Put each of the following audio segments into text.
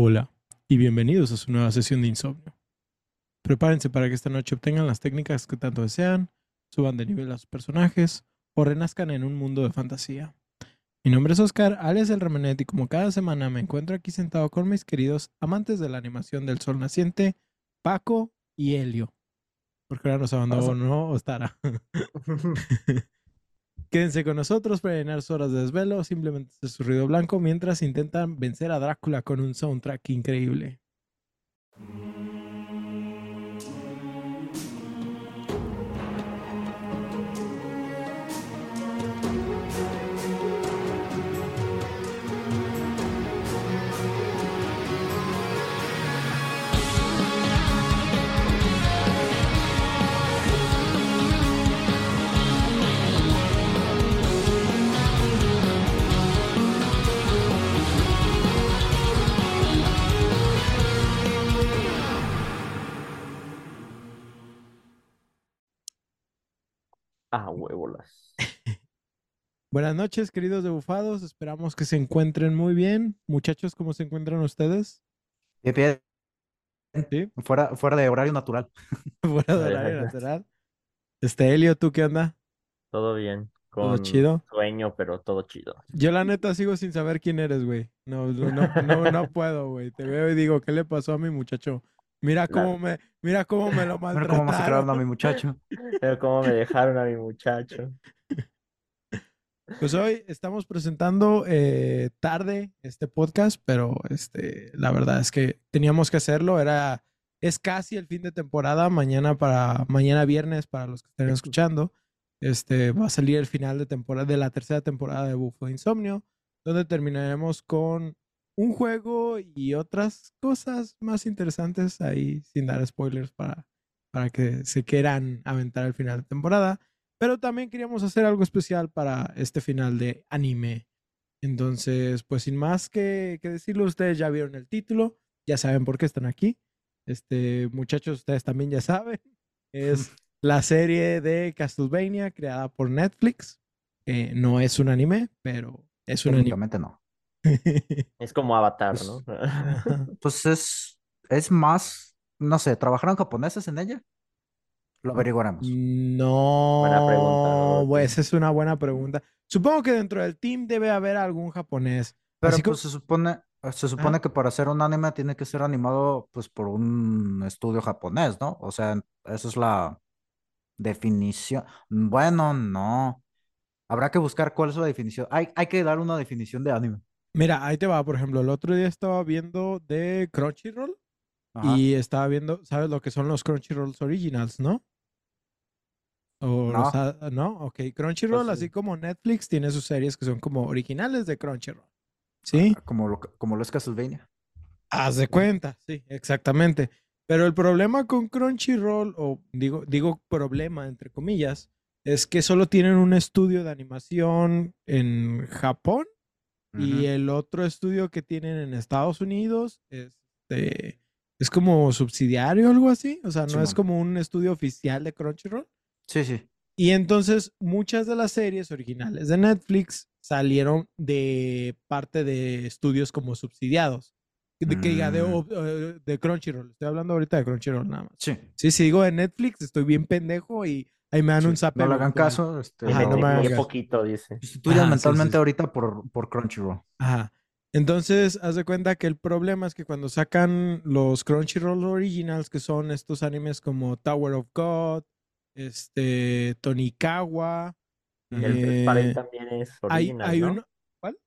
Hola, y bienvenidos a su nueva sesión de insomnio. Prepárense para que esta noche obtengan las técnicas que tanto desean, suban de nivel a sus personajes, o renazcan en un mundo de fantasía. Mi nombre es Oscar, alias El Remenet, y como cada semana me encuentro aquí sentado con mis queridos amantes de la animación del sol naciente, Paco y Elio. Porque ahora nos abandonó Ostara. Quédense con nosotros para llenar sus horas de desvelo, simplemente su ruido blanco, mientras intentan vencer a Drácula con un soundtrack increíble. Ah, huevolas. Buenas noches, queridos debufados. Esperamos que se encuentren muy bien. Muchachos, ¿cómo se encuentran ustedes? Bien. ¿Sí? Fuera de horario natural. Fuera de horario natural. Elio, ¿tú qué onda? Todo bien. Todo chido. Sueño, pero todo chido. Yo la neta sigo sin saber quién eres, güey. No puedo, güey. Te veo y digo, ¿qué le pasó a mi muchacho? Mira cómo me lo maltrataron. Mira cómo masacraron a mi muchacho. Mira cómo me dejaron a mi muchacho. Pues hoy estamos presentando tarde este podcast, pero la verdad es que teníamos que hacerlo. Es casi el fin de temporada. Mañana viernes, para los que estén escuchando, va a salir el final de la tercera temporada de Buffo de Insomnio, donde terminaremos con un juego y otras cosas más interesantes ahí, sin dar spoilers para que se quieran aventar al final de temporada. Pero también queríamos hacer algo especial para este final de anime. Entonces, pues sin más que decirlo, ustedes ya vieron el título, ya saben por qué están aquí. Muchachos, ustedes también ya saben. Es la serie de Castlevania creada por Netflix. No es un anime, pero es un anime. Técnicamente no. Es como Avatar, pues, ¿no? Pues es más, no sé, ¿trabajaron japoneses en ella? Lo averiguaremos. No, buena pregunta, ¿no? Pues es una buena pregunta. Supongo que dentro del team debe haber algún japonés. Pero así pues como... se supone que para hacer un anime tiene que ser animado pues por un estudio japonés, ¿no? O sea, esa es la definición. Bueno, no. Habrá que buscar cuál es la definición. Hay que dar una definición de anime. Mira, ahí te va, por ejemplo, el otro día estaba viendo de Crunchyroll. Ajá. Y estaba viendo, ¿sabes lo que son los Crunchyroll Originals, no? O no. ¿No? Ok, Crunchyroll, pues sí. Así como Netflix tiene sus series que son como originales de Crunchyroll, ¿sí? Ah, como lo es Castlevania. Haz de cuenta, sí, exactamente. Pero el problema con Crunchyroll, o digo problema entre comillas, es que solo tienen un estudio de animación en Japón. Y el otro estudio que tienen en Estados Unidos es como subsidiario o algo así. O sea, no es como un estudio oficial de Crunchyroll. Sí, sí. Y entonces muchas de las series originales de Netflix salieron de parte de estudios como subsidiados. Que diga de Crunchyroll. Estoy hablando ahorita de Crunchyroll nada más. Sí. Sí, digo de Netflix, estoy bien pendejo y... ahí me dan un zape. No le hagan caso. Ajá, no me hagan poquito, dice. Sustituyan mentalmente sí. Ahorita por Crunchyroll. Ajá. Entonces, haz de cuenta que el problema es que cuando sacan los Crunchyroll Originals, que son estos animes como Tower of God, Tonikawa. El Hell's Parade también es original, hay ¿no? Uno... ¿Cuál?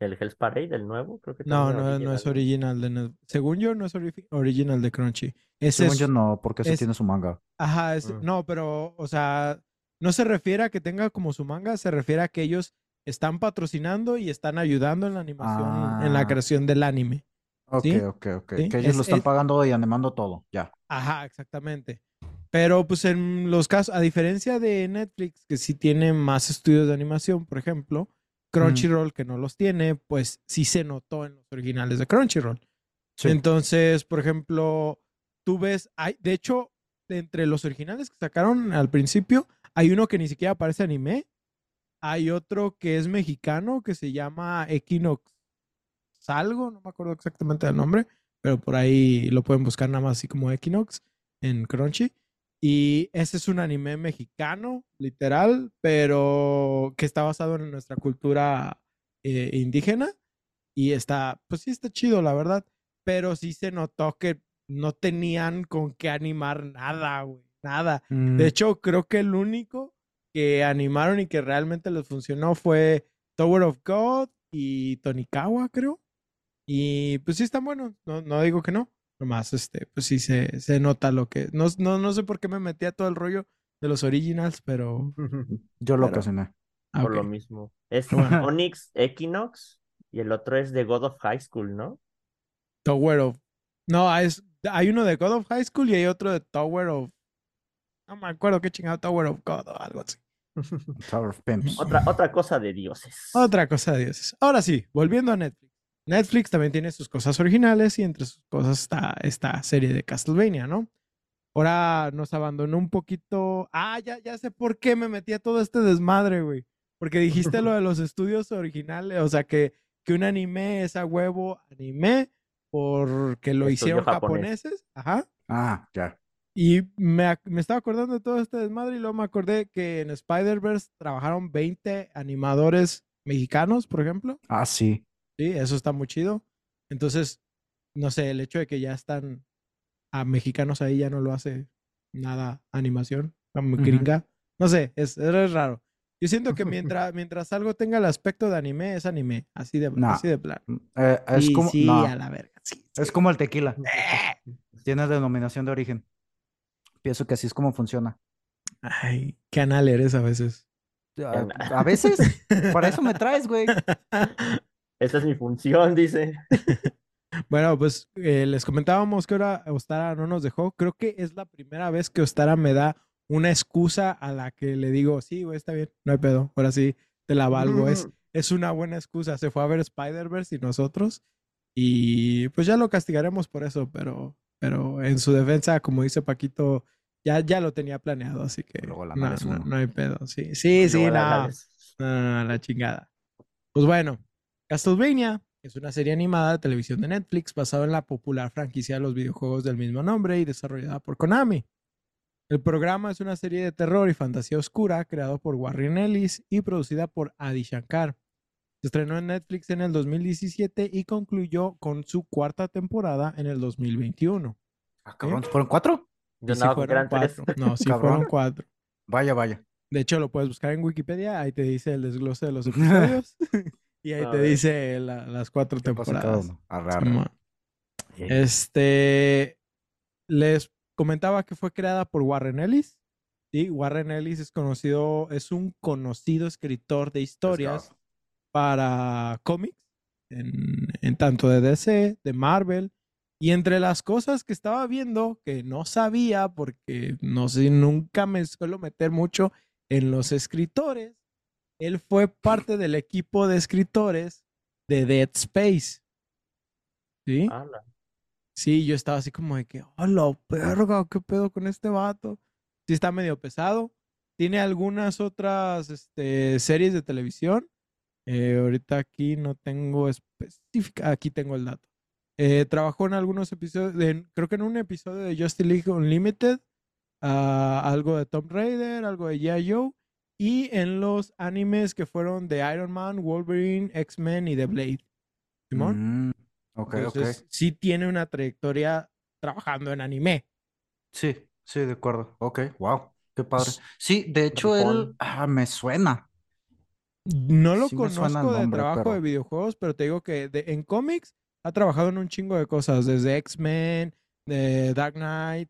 El Hell's Parade, el nuevo, creo que no es original de Netflix. Según yo, no es original de Crunchy. Según yo no, porque eso tiene su manga. Ajá, no, pero, o sea, no se refiere a que tenga como su manga, se refiere a que ellos están patrocinando y están ayudando en la animación, en la creación del anime. Ok, ¿sí? ok. ¿Sí? Que ellos lo están pagando y animando todo, ya. Ajá, exactamente. Pero, pues, en los casos, a diferencia de Netflix, que sí tiene más estudios de animación, por ejemplo, Crunchyroll, que no los tiene, pues, sí se notó en los originales de Crunchyroll. Sí. Entonces, por ejemplo... tú ves, de hecho, entre los originales que sacaron al principio, hay uno que ni siquiera parece anime. Hay otro que es mexicano que se llama Equinox. algo, no me acuerdo exactamente del nombre, pero por ahí lo pueden buscar nada más así como Equinox en Crunchy. Y ese es un anime mexicano, literal, pero que está basado en nuestra cultura indígena. Y está, pues sí está chido, la verdad. Pero sí se notó que no tenían con qué animar nada, güey. Nada. De hecho, creo que el único que animaron y que realmente les funcionó fue Tower of God y Tonikawa, creo. Y pues sí están buenos. No, no digo que no. Nomás, pues sí se nota lo que... No sé por qué me metí a todo el rollo de los originals, pero... Yo lo ocasioné. Ah, por okay. Lo mismo. Es Onyx Equinox y el otro es de God of High School, ¿no? Tower of... No, hay uno de God of High School y hay otro de Tower of... No me acuerdo qué chingado, Tower of God o algo así. Tower of Pimps. Otra cosa de dioses. Otra cosa de dioses. Ahora sí, volviendo a Netflix. Netflix también tiene sus cosas originales y entre sus cosas está esta serie de Castlevania, ¿no? Ahora nos abandonó un poquito... Ah, ya sé por qué me metí a todo este desmadre, güey. Porque dijiste lo de los estudios originales, o sea, que un anime es a huevo anime porque lo hicieron japoneses. Ajá. Ah, ya. Y me estaba acordando de todo este desmadre y luego me acordé que en Spider-Verse trabajaron 20 animadores mexicanos, por ejemplo. Ah, sí. Sí, eso está muy chido. Entonces, no sé, el hecho de que ya están a mexicanos ahí ya no lo hace nada animación, como gringa. No sé, es raro. Yo siento que mientras algo tenga el aspecto de anime, es anime. Así de plan. Es y como, sí, no. A la verga. Sí. Es como el tequila. Tiene denominación de origen. Pienso que así es como funciona. Ay, qué anal eres a veces. ¿A veces? Para eso me traes, güey. Esa es mi función, dice. Bueno, pues les comentábamos que ahora Ostara no nos dejó. Creo que es la primera vez que Ostara me da una excusa a la que le digo, sí, güey, está bien, no hay pedo. Ahora sí, te la valgo. Es una buena excusa. Se fue a ver Spider-Verse y nosotros. Y pues ya lo castigaremos por eso, pero en su defensa, como dice Paquito, ya lo tenía planeado, así que no hay pedo. Sí, no, la chingada. Pues bueno, Castlevania es una serie animada de televisión de Netflix basada en la popular franquicia de los videojuegos del mismo nombre y desarrollada por Konami. El programa es una serie de terror y fantasía oscura creado por Warren Ellis y producida por Adi Shankar. Se estrenó en Netflix en el 2017 y concluyó con su cuarta temporada en el 2021. Ah, cabrón, ¿fueron cuatro? No, sí fueron cuatro. No, sí fueron cuatro. Vaya. De hecho, lo puedes buscar en Wikipedia. Ahí te dice el desglose de los episodios. Y ahí te dice las cuatro temporadas. Les comentaba que fue creada por Warren Ellis. Sí, Warren Ellis es un conocido escritor de historias para cómics, en tanto de DC, de Marvel. Y entre las cosas que estaba viendo, que no sabía, porque no sé, nunca me suelo meter mucho en los escritores, él fue parte del equipo de escritores de Dead Space. ¿Sí? Ala. Sí, yo estaba así como de que, hola, perga, qué pedo con este vato. Sí, está medio pesado. Tiene algunas otras series de televisión. Ahorita aquí no tengo específica. Aquí tengo el dato. Trabajó en algunos episodios, creo que en un episodio de Justice League Unlimited, algo de Tomb Raider, algo de G.I. Joe, y en los animes que fueron de Iron Man, Wolverine, X-Men y The Blade. ¿Simón? Entonces, sí tiene una trayectoria trabajando en anime. Sí, de acuerdo. Ok, wow, qué padre. Sí, de hecho él me suena. No lo conozco de trabajo de videojuegos, pero te digo que en cómics ha trabajado en un chingo de cosas, desde X-Men, de Dark Knight,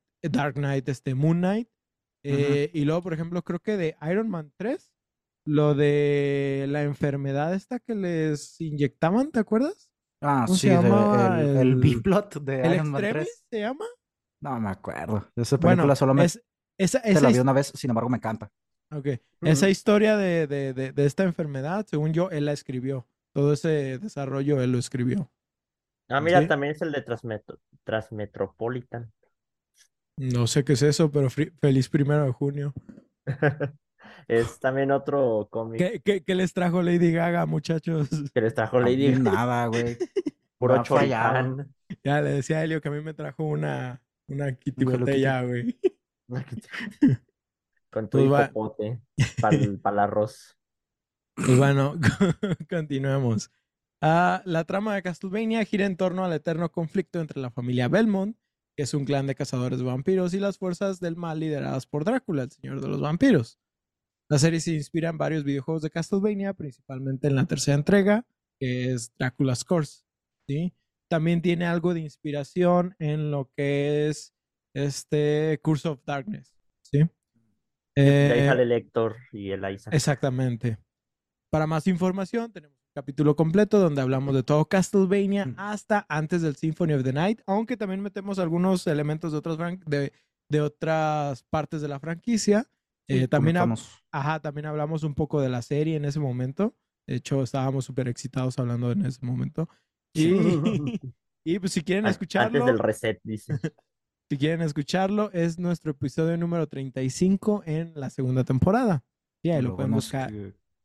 Moon Knight, y luego, por ejemplo, creo que de Iron Man 3, lo de la enfermedad esta que les inyectaban, ¿te acuerdas? Ah, sí, el B-plot de Iron Man 3. ¿El Extremis se llama? No me acuerdo. Esa película la vi una vez, sin embargo me encanta. Okay. Esa historia de esta enfermedad, según yo, él la escribió. Todo ese desarrollo él lo escribió. Ah, mira, ¿sí? También es el de Transmetropolitan. No sé qué es eso, pero feliz 1 de junio. Es también otro cómic. ¿Qué les trajo Lady Gaga, muchachos? ¿Qué les trajo Lady Gaga? Nada, güey. Puro choripán. Ya le decía a Elio que a mí me trajo una quitijotella, güey. Con tu hijopote para el arroz. Y bueno, continuemos. La trama de Castlevania gira en torno al eterno conflicto entre la familia Belmont, que es un clan de cazadores de vampiros, y las fuerzas del mal lideradas por Drácula, el señor de los vampiros. La serie se inspira en varios videojuegos de Castlevania, principalmente en la tercera entrega, que es Drácula's Curse, ¿sí? También tiene algo de inspiración en lo que es Curse of Darkness, ¿sí? La hija del Héctor y el Isaac. Exactamente. Para más información, tenemos un capítulo completo donde hablamos de todo Castlevania hasta antes del Symphony of the Night, aunque también metemos algunos elementos de otras partes de la franquicia. También hablamos un poco de la serie en ese momento. De hecho, estábamos súper excitados hablando en ese momento. Y pues si quieren escucharlo... Antes del reset, dice. Si quieren escucharlo, es nuestro episodio número 35 en la segunda temporada. Sí, ahí lo pueden buscar.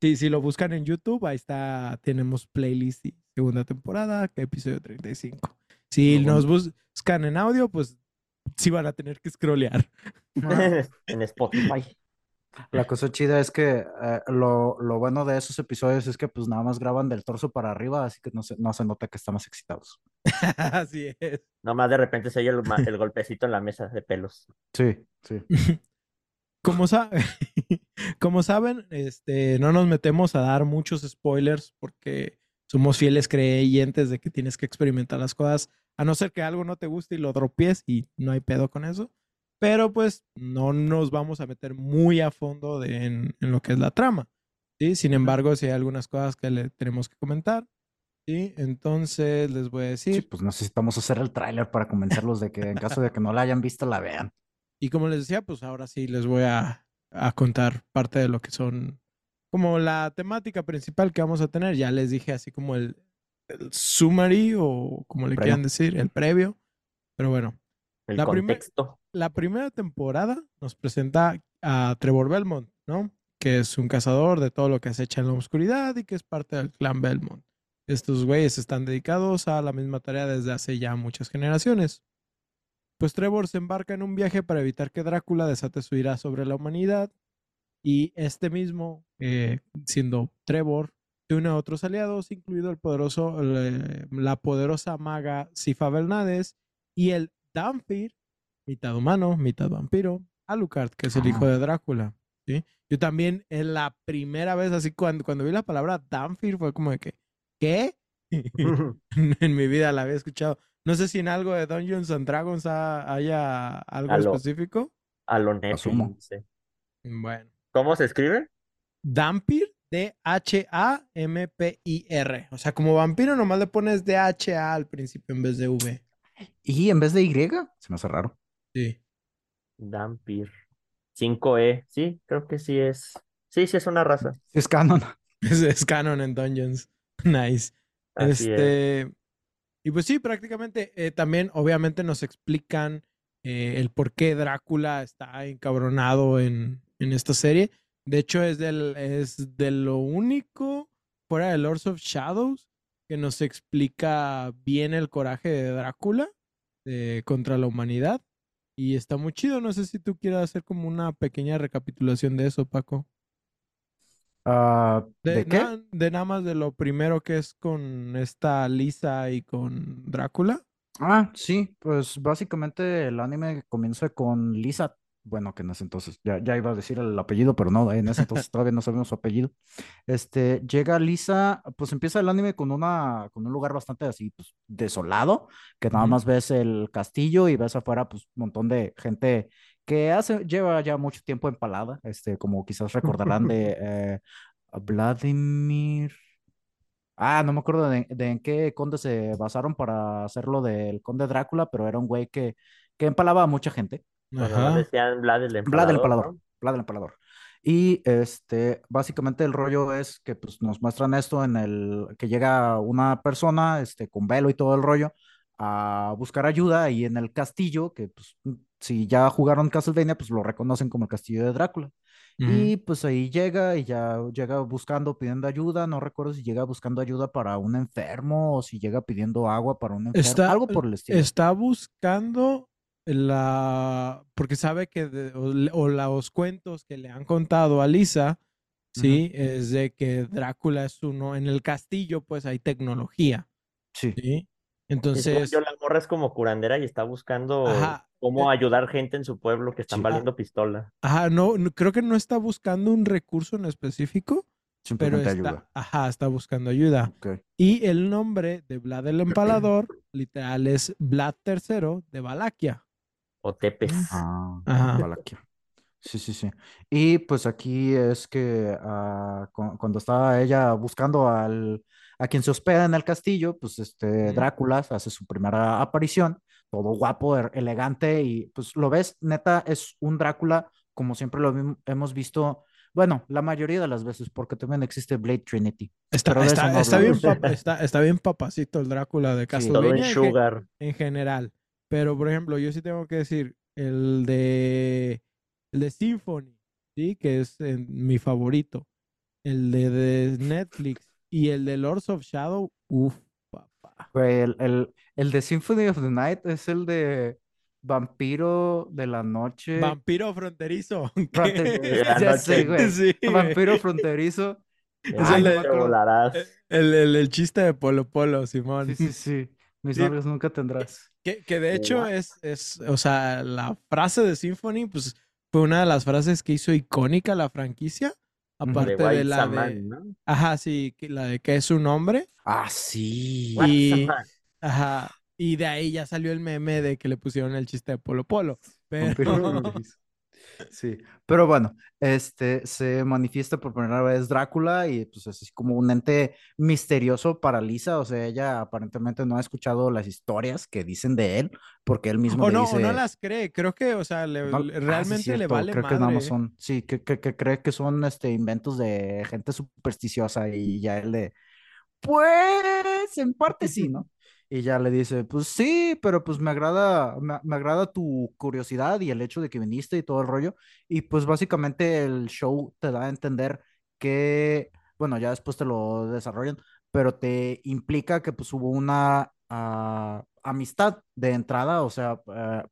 Sí, si lo buscan en YouTube, ahí está, tenemos playlist y segunda temporada, que episodio 35. Si nos buscan en audio, pues sí van a tener que scrollear. En Spotify. La cosa chida es que lo bueno de esos episodios es que pues nada más graban del torso para arriba, así que no se nota que estamos excitados. Así es. Nomás de repente se oye el golpecito en la mesa de pelos. Sí, sí. Como saben, no nos metemos a dar muchos spoilers porque somos fieles creyentes de que tienes que experimentar las cosas, a no ser que algo no te guste y lo dropies, y no hay pedo con eso. Pero pues no nos vamos a meter muy a fondo en lo que es la trama, ¿sí? Sin embargo, sí hay algunas cosas que le tenemos que comentar, ¿sí? Entonces les voy a decir... Sí, pues necesitamos hacer el tráiler para convencerlos de que en caso de que no la hayan visto, la vean. Y como les decía, pues ahora sí les voy a contar parte de lo que son... Como la temática principal que vamos a tener, ya les dije así como el summary o como le quieran decir, el previo. Pero bueno. El contexto. La primera temporada nos presenta a Trevor Belmont, ¿no? Que es un cazador de todo lo que acecha en la oscuridad y que es parte del clan Belmont. Estos güeyes están dedicados a la misma tarea desde hace ya muchas generaciones. Pues Trevor se embarca en un viaje para evitar que Drácula desate su ira sobre la humanidad y este mismo, siendo Trevor, se une a otros aliados, incluido la poderosa maga Sypha Belnades y el Dampir, mitad humano, mitad vampiro, Alucard, que es el hijo de Drácula, ¿sí? Yo también, en la primera vez, así cuando vi la palabra Dampir, fue como de que, ¿qué? En mi vida la había escuchado. No sé si en algo de Dungeons and Dragons haya algo específico. A lo Netflix. Bueno. ¿Cómo se escribe? Dampir, D-H-A-M-P-I-R. O sea, como vampiro nomás le pones D-H-A al principio en vez de V. ¿Y en vez de Y? Se me hace raro. Sí. Dampir. 5E. Sí, creo que sí es. Sí es una raza. Es canon. Es canon en Dungeons. Nice. Así es. Y pues sí, prácticamente también obviamente nos explican el por qué Drácula está encabronado en esta serie. De hecho, es de lo único fuera de Lords of Shadows que nos explica bien el coraje de Drácula contra la humanidad. Y está muy chido. No sé si tú quieras hacer como una pequeña recapitulación de eso, Paco. ¿De qué? De nada más de lo primero que es con esta Lisa y con Drácula. Ah, sí. Pues básicamente el anime comienza con Lisa. Bueno, que en ese entonces, ya iba a decir el apellido, pero no, en ese entonces todavía no sabemos su apellido. Llega Lisa, pues empieza el anime con un lugar bastante así, pues, desolado, que nada más ves el castillo y ves afuera, pues, un montón de gente que lleva ya mucho tiempo empalada, como quizás recordarán de Vladimir... no me acuerdo de en qué conde se basaron para hacerlo del conde Drácula, pero era un güey que empalaba a mucha gente. Bueno, decían Vlad el Empalador. Vlad el Empalador. Y básicamente el rollo es que pues, nos muestran esto en el que llega una persona con velo y todo el rollo a buscar ayuda y en el castillo, que pues, si ya jugaron Castlevania, pues lo reconocen como el castillo de Drácula. Uh-huh. Y pues ahí llega y ya llega buscando, pidiendo ayuda. No recuerdo si llega buscando ayuda para un enfermo o si llega pidiendo agua para un enfermo. Algo por el estilo. Está buscando la... Porque sabe que... los cuentos que le han contado a Lisa, ¿sí? Uh-huh. Es de que Drácula es uno... En el castillo, pues, hay tecnología. Sí. ¿Sí? Entonces... Yo, la morra es como curandera y está buscando... Ajá. Cómo ayudar gente en su pueblo que están valiendo pistola. Ajá, no, creo que no está buscando un recurso en específico, pero está, ayuda. Ajá, está buscando ayuda. Okay. Y el nombre de Vlad el Empalador, literal, es Vlad III de Valaquia. O Tepes. Ah, ajá. Valaquia. Sí, sí, sí. Y pues aquí es que cuando estaba ella buscando a quien se hospeda en el castillo, pues Drácula hace su primera aparición. Todo guapo, elegante, y pues lo ves, neta, es un Drácula, como siempre lo hemos visto, bueno, la mayoría de las veces, porque también existe Blade Trinity. Está bien papacito el Drácula de Castlevania, sí, en general, pero por ejemplo, yo sí tengo que decir, el de Symphony, ¿sí? Que es mi favorito, el de Netflix y el de Lords of Shadows, uff. El de Symphony of the Night es el de Vampiro de la Noche. Vampiro Fronterizo. Vampiro Fronterizo. El chiste de Polo Polo, Simón. Sí, sí, sí. Mis nombres nunca tendrás. Que de hecho es, o sea, la frase de Symphony, pues fue una de las frases que hizo icónica la franquicia. Aparte de la Saman, de... ¿no? Ajá, sí, la de que es un hombre. Ah, sí. Y... Ajá. Y de ahí ya salió el meme de que le pusieron el chiste de Polo Polo. Pero... Sí. Pero bueno, se manifiesta por primera vez Drácula y pues es como un ente misterioso para Lisa. O sea, ella aparentemente no ha escuchado las historias que dicen de él porque él mismo dice... O no las cree. Creo que, o sea, le vale creo madre. Que nada más son... Sí, que cree que son inventos de gente supersticiosa y ya él le... Pues, en parte sí, ¿no? Y ya le dice, pues sí, pero pues me agrada tu curiosidad y el hecho de que viniste y todo el rollo. Y pues básicamente el show te da a entender que, bueno, ya después te lo desarrollan, pero te implica que pues hubo una amistad de entrada, o sea,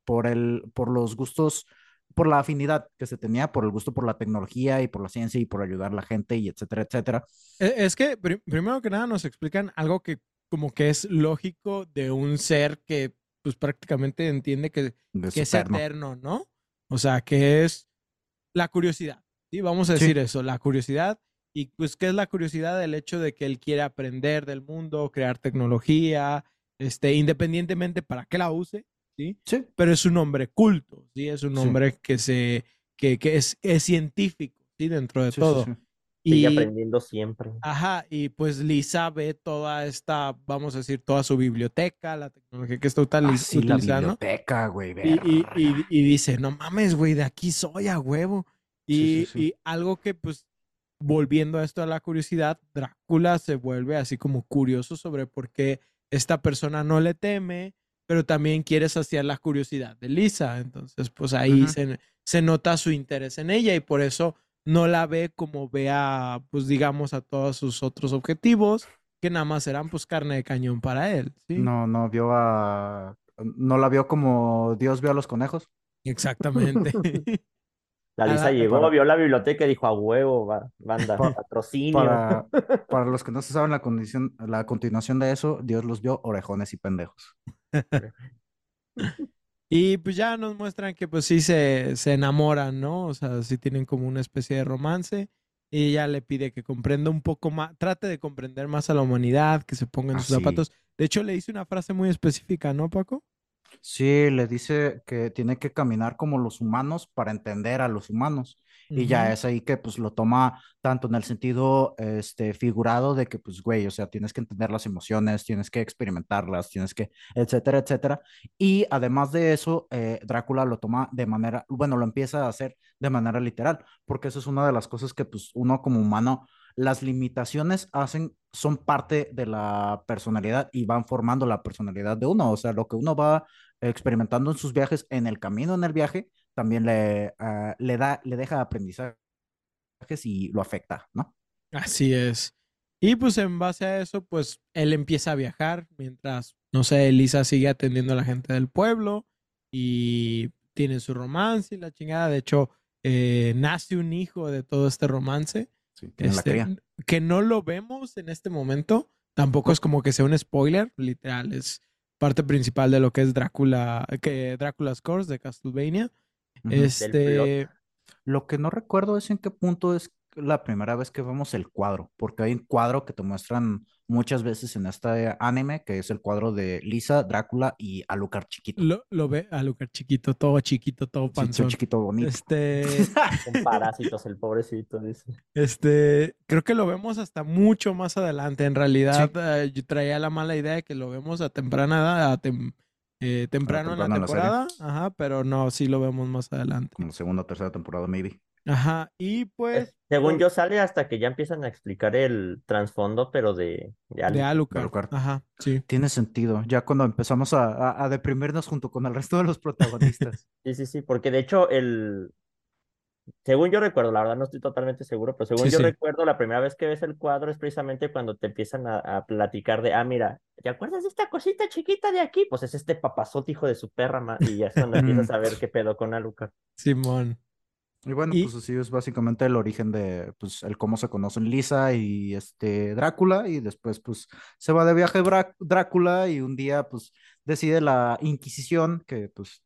por los gustos, por la afinidad que se tenía, por el gusto por la tecnología y por la ciencia y por ayudar a la gente y etcétera, etcétera. Es que primero que nada nos explican algo que como que es lógico de un ser que pues prácticamente entiende que es eterno, ¿no? O sea, que es la curiosidad, ¿sí? Vamos a decir eso, la curiosidad. Y pues, ¿qué es la curiosidad? El hecho de que él quiere aprender del mundo, crear tecnología, independientemente para qué la use, ¿sí? Sí. Pero es un hombre culto, ¿sí? Es un hombre que es científico, ¿sí? Dentro de todo. Sí, sí. Y aprendiendo siempre. Ajá, y pues Lisa ve toda esta, vamos a decir, toda su biblioteca, la tecnología que está utilizando. La biblioteca, güey. Y dice, no mames, güey, de aquí soy a huevo. Y algo que, pues, volviendo a esto a la curiosidad, Drácula se vuelve así como curioso sobre por qué esta persona no le teme, pero también quiere saciar la curiosidad de Lisa. Entonces, pues ahí se nota su interés en ella y por eso... No la ve como ve a, pues digamos, a todos sus otros objetivos, que nada más eran pues carne de cañón para él, ¿sí? No la vio como Dios vio a los conejos. Exactamente. La Lisa vio la biblioteca y dijo, a huevo, banda, patrocinio. Para los que no se saben la continuación de eso, Dios los vio orejones y pendejos. Y pues ya nos muestran que pues sí se enamoran, ¿no? O sea, sí tienen como una especie de romance. Y ella le pide que comprenda un poco más, trate de comprender más a la humanidad, que se ponga en sus zapatos. De hecho, le dice una frase muy específica, ¿no, Paco? Sí, le dice que tiene que caminar como los humanos para entender a los humanos. Y ya es ahí que pues lo toma tanto en el sentido figurado de que pues güey, o sea, tienes que entender las emociones, tienes que experimentarlas, tienes que etcétera, etcétera. Y además de eso, Drácula lo toma de manera, bueno, lo empieza a hacer de manera literal, porque eso es una de las cosas que pues uno como humano, las limitaciones son parte de la personalidad y van formando la personalidad de uno, o sea, lo que uno va experimentando en sus viajes, en el camino, en el viaje, también le deja aprendizaje. y lo afecta, ¿no? Así es. Y pues en base a eso, pues él empieza a viajar mientras, no sé, Lisa sigue atendiendo a la gente del pueblo y tiene su romance y la chingada. De hecho, nace un hijo de todo este romance. Sí, que no lo vemos en este momento. Tampoco es como que sea un spoiler, literal. Es parte principal de lo que es Drácula's Curse de Castlevania. Uh-huh, lo que no recuerdo es en qué punto es la primera vez que vemos el cuadro, porque hay un cuadro que te muestran muchas veces en este anime, que es el cuadro de Lisa, Drácula y Alucard chiquito. Lo ve Alucard chiquito, todo chiquito, todo panzón. Sí, chiquito bonito. Con parásitos, el pobrecito, dice. Creo que lo vemos hasta mucho más adelante. En realidad, sí. Yo traía la mala idea de que lo vemos a temprana edad, temprano en la temporada. En la ajá, pero no, sí lo vemos más adelante. Como segunda o tercera temporada, maybe. Ajá, y pues... Según yo sale hasta que ya empiezan a explicar el trasfondo, pero de Alucard. Ajá, sí. Tiene sentido, ya cuando empezamos a deprimirnos junto con el resto de los protagonistas. sí, porque de hecho según yo recuerdo, la verdad no estoy totalmente seguro, pero según yo recuerdo, la primera vez que ves el cuadro es precisamente cuando te empiezan a platicar de, mira, ¿te acuerdas de esta cosita chiquita de aquí? Pues es este papazote hijo de su perra, y ya son empiezas a ver qué pedo con Alucard. Simón. Y bueno, pues así es básicamente el origen de, pues, el cómo se conocen Lisa y Drácula, y después, pues, se va de viaje Drácula y un día, pues, decide la Inquisición, que, pues,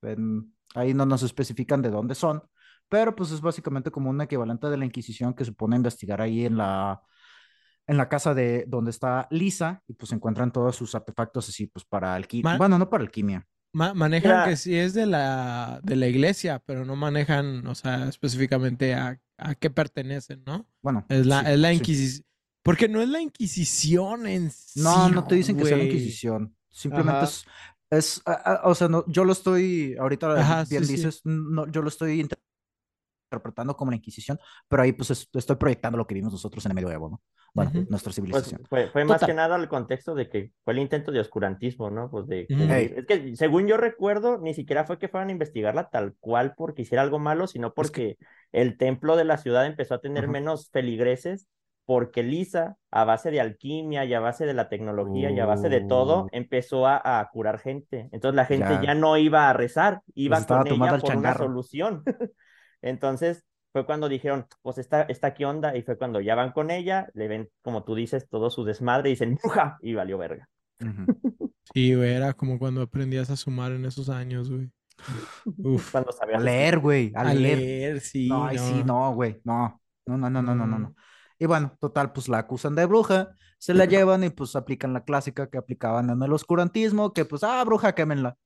ahí no nos especifican de dónde son, pero, pues, es básicamente como un equivalente de la Inquisición que se pone a investigar ahí en la casa de donde está Lisa, y, pues, encuentran todos sus artefactos así, pues, para alquimia. Bueno, no para alquimia. Manejan era... que sí es de la iglesia, pero no manejan, o sea, específicamente a qué pertenecen, ¿no? Bueno. Es la Inquisición. Sí. Porque no es la Inquisición en sí. No te dicen que sea la Inquisición. Simplemente o sea, no, yo lo estoy, ahorita yo lo estoy interpretando como la Inquisición, pero ahí pues estoy proyectando lo que vimos nosotros en el medioevo, ¿no? Bueno, nuestra civilización. Pues fue más que nada el contexto de que fue el intento de oscurantismo, ¿no? Pues es que según yo recuerdo, ni siquiera fue que fueran a investigarla tal cual porque hiciera algo malo, sino porque el templo de la ciudad empezó a tener menos feligreses, porque Lisa, a base de alquimia y a base de la tecnología y a base de todo, empezó a curar gente. Entonces la gente ya no iba a rezar, iba con ella por una solución. Entonces... fue cuando dijeron, pues está qué onda, y fue cuando ya van con ella, le ven, como tú dices, todo su desmadre, y dicen, ¡bruja! Y valió verga. Uh-huh. Sí, güey, era como cuando aprendías a sumar en esos años, güey. Uf. Cuando sabías... A leer, sí. No. Y bueno, total, pues la acusan de bruja, se la llevan y pues aplican la clásica que aplicaban en el oscurantismo, que pues, bruja, quémenla.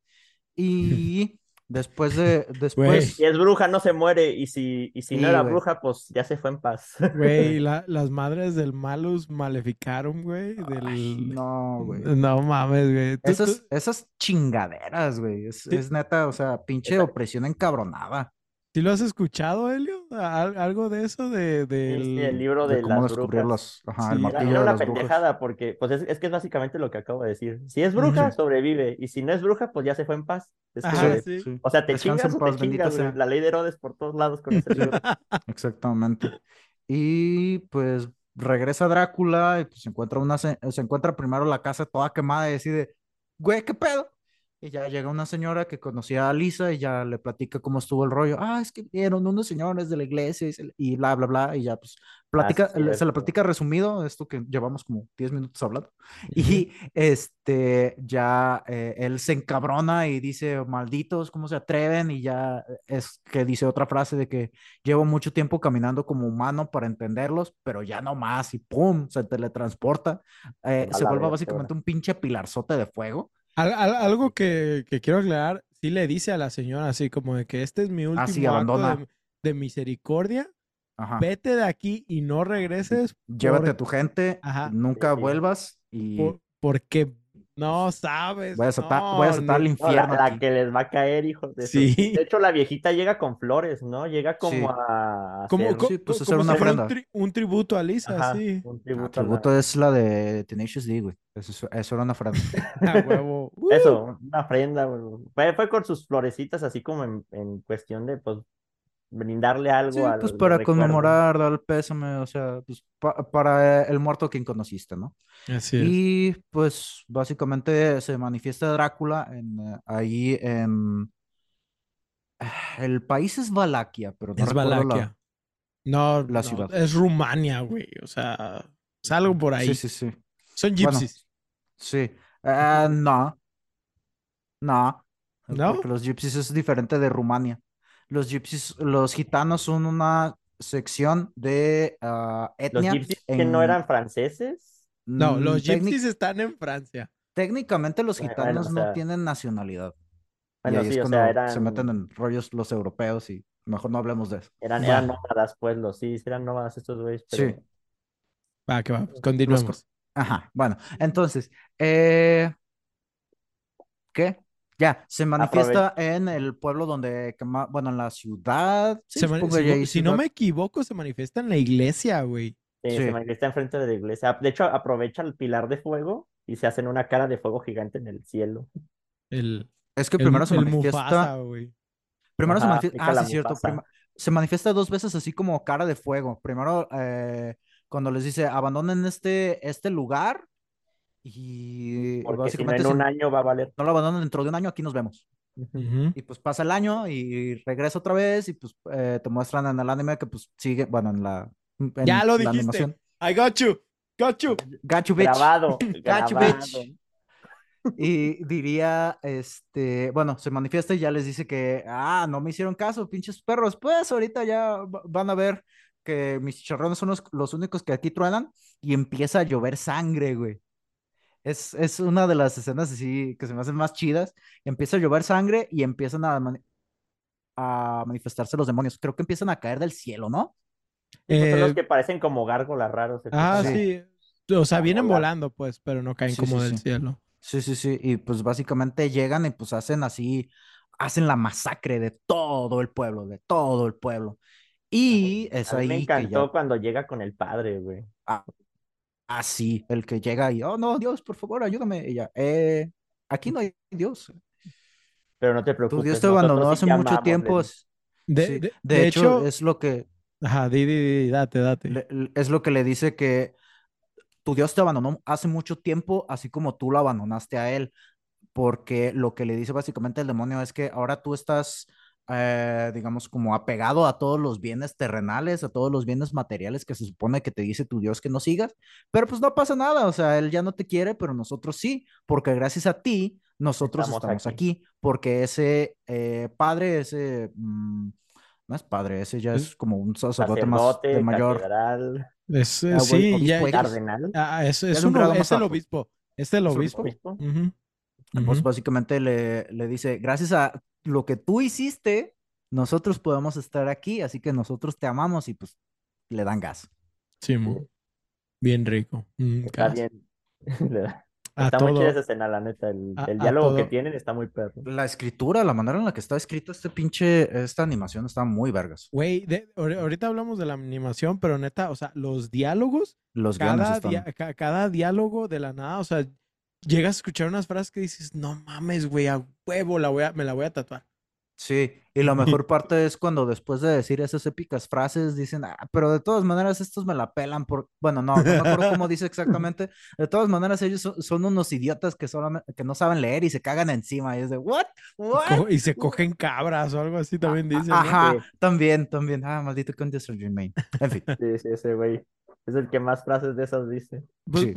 Y... Después, si es bruja no se muere, y si no era bruja, pues ya se fue en paz. Güey, las madres del malus maleficaron, güey. No, güey. No mames, güey. Esas chingaderas, güey. Es neta, o sea, pinche opresión encabronada. ¿Sí lo has escuchado, Elio? ¿Algo de eso? El libro de las brujas. Descubrirlas. Ajá, el martillo de las brujas. Era una pendejada, porque pues es que es básicamente lo que acabo de decir. Si es bruja, sobrevive. Y si no es bruja, pues ya se fue en paz. Sí. O sea, te descansa chingas o paz, te chingas. Sea. La ley de Herodes por todos lados con ese libro. Exactamente. Y pues regresa Drácula y pues, se encuentra primero la casa toda quemada y decide, güey, ¿qué pedo? Y ya llega una señora que conocía a Lisa y ya le platica cómo estuvo el rollo. Es que vieron unos señores de la iglesia y bla, bla, bla. Y ya pues platica, se la platica resumido, esto que llevamos como 10 minutos hablando. Y ya él se encabrona y dice, malditos, ¿cómo se atreven? Y ya es que dice otra frase de que llevo mucho tiempo caminando como humano para entenderlos, pero ya no más. Y pum, se teletransporta. Se vuelve básicamente un pinche pilarzote de fuego. Algo que quiero aclarar, sí le dice a la señora así como de que este es mi último acto de misericordia. Ajá. Vete de aquí y no regreses. Llévate a tu gente, nunca vuelvas y... Porque no sabes. Voy a atar al infierno. La que les va a caer, hijos de... Sí. De hecho, la viejita llega con flores, ¿no? Llega como a... hacer una ofrenda. Un tributo a Lisa, sí. Un tributo, es la de Tenacious D, güey. Eso era una ofrenda. Huevo. Eso, una ofrenda, güey. Fue con sus florecitas así como en cuestión de, pues, brindarle algo. Sí, pues para recuerdo. Conmemorar, dar el pésame, o sea, pues para el muerto a quien conociste, ¿no? Así es. Y pues básicamente se manifiesta Drácula ahí en... El país es Valaquia, pero no es Valaquia. No, la ciudad. Es Rumania, güey, o sea, es algo por ahí. Sí, sí, sí. Son gypsies. Bueno, sí. No. ¿No? Porque los gypsies es diferente de Rumania. Los gypsies, los gitanos son una sección de etnia. ¿Los gypsies que no eran franceses? No, los gypsies están en Francia. Técnicamente los gitanos no tienen nacionalidad. Bueno, y ahí sí, es cuando eran... se meten en rollos los europeos y mejor no hablemos de eso. Eran nómadas, pues, eran nómadas estos güeyes. Pero... Sí. Va, que va, continuemos. Ajá, bueno, entonces, ¿qué? Ya, se manifiesta en el pueblo donde, en la ciudad. Sí, si no me equivoco, se manifiesta en la iglesia, güey. Sí, se manifiesta enfrente de la iglesia. De hecho, aprovecha el pilar de fuego y se hacen una cara de fuego gigante en el cielo. Es que primero se manifiesta... Mufasa, güey. Primero se manifiesta... Ah, sí, es cierto. Se manifiesta dos veces así como cara de fuego. Primero, cuando les dice, abandonen este lugar... Y porque básicamente, si no en un año va a valer. No lo abandonan dentro de un año, aquí nos vemos. Uh-huh. Y pues pasa el año y regresa otra vez. Y pues te muestran en el anime que pues sigue, en la en ya lo dijiste, animación. I got you bitch. Grabado. Bitch. Y diría, se manifiesta y ya les dice que no me hicieron caso, pinches perros. Pues ahorita ya van a ver que mis chicharrones son los únicos que aquí truenan. Y empieza a llover sangre, güey. Es una de las escenas así que se me hacen más chidas. Empieza a llover sangre y empiezan a manifestarse los demonios. Creo que empiezan a caer del cielo, ¿no? Son los que parecen como gárgolas raros. Sí. O sea, vienen volando, pues, pero no caen del cielo. Sí. Y pues básicamente llegan y pues hacen la masacre de todo el pueblo, Y es ahí. Me encantó cuando llega con el padre, güey. Sí, el que llega y, no, Dios, por favor, ayúdame. Ella, aquí no hay Dios. Pero no te preocupes. Tu Dios te abandonó hace mucho tiempo. De hecho, es lo que... Ajá, date. Es lo que le dice que tu Dios te abandonó hace mucho tiempo, así como tú lo abandonaste a él. Porque lo que le dice básicamente el demonio es que ahora tú estás... como apegado a todos los bienes terrenales, a todos los bienes materiales que se supone que te dice tu Dios que no sigas, pero pues no pasa nada, o sea, él ya no te quiere, pero nosotros sí, porque gracias a ti, nosotros estamos aquí porque ese padre, ese, no es padre, ese ya es como un sacerdote más de mayor. Cardenal. Es el obispo. Uh-huh. Pues básicamente le dice, gracias a lo que tú hiciste, nosotros podemos estar aquí, así que nosotros te amamos y pues le dan gas. Sí, bien rico. Está bien. Está muy chida esa escena, la neta. El diálogo que tienen está muy perro. La escritura, la manera en la que está escrita esta animación está muy vergas. Güey, ahorita hablamos de la animación, pero neta, o sea, los diálogos, cada diálogo de la nada, o sea, llegas a escuchar unas frases que dices, no mames, güey, a huevo, me la voy a tatuar. Sí, y la mejor parte es cuando después de decir esas épicas frases dicen, pero de todas maneras estos me la pelan por... Bueno, no me acuerdo cómo dice exactamente. De todas maneras ellos son unos idiotas que no saben leer y se cagan encima. Y es de, ¿what? Y se cogen cabras o algo así también dicen. Ajá, ¿no? También. Maldito con Saint-Germain. En fin. Sí, ese güey. Es el que más frases de esas dice. Pues sí.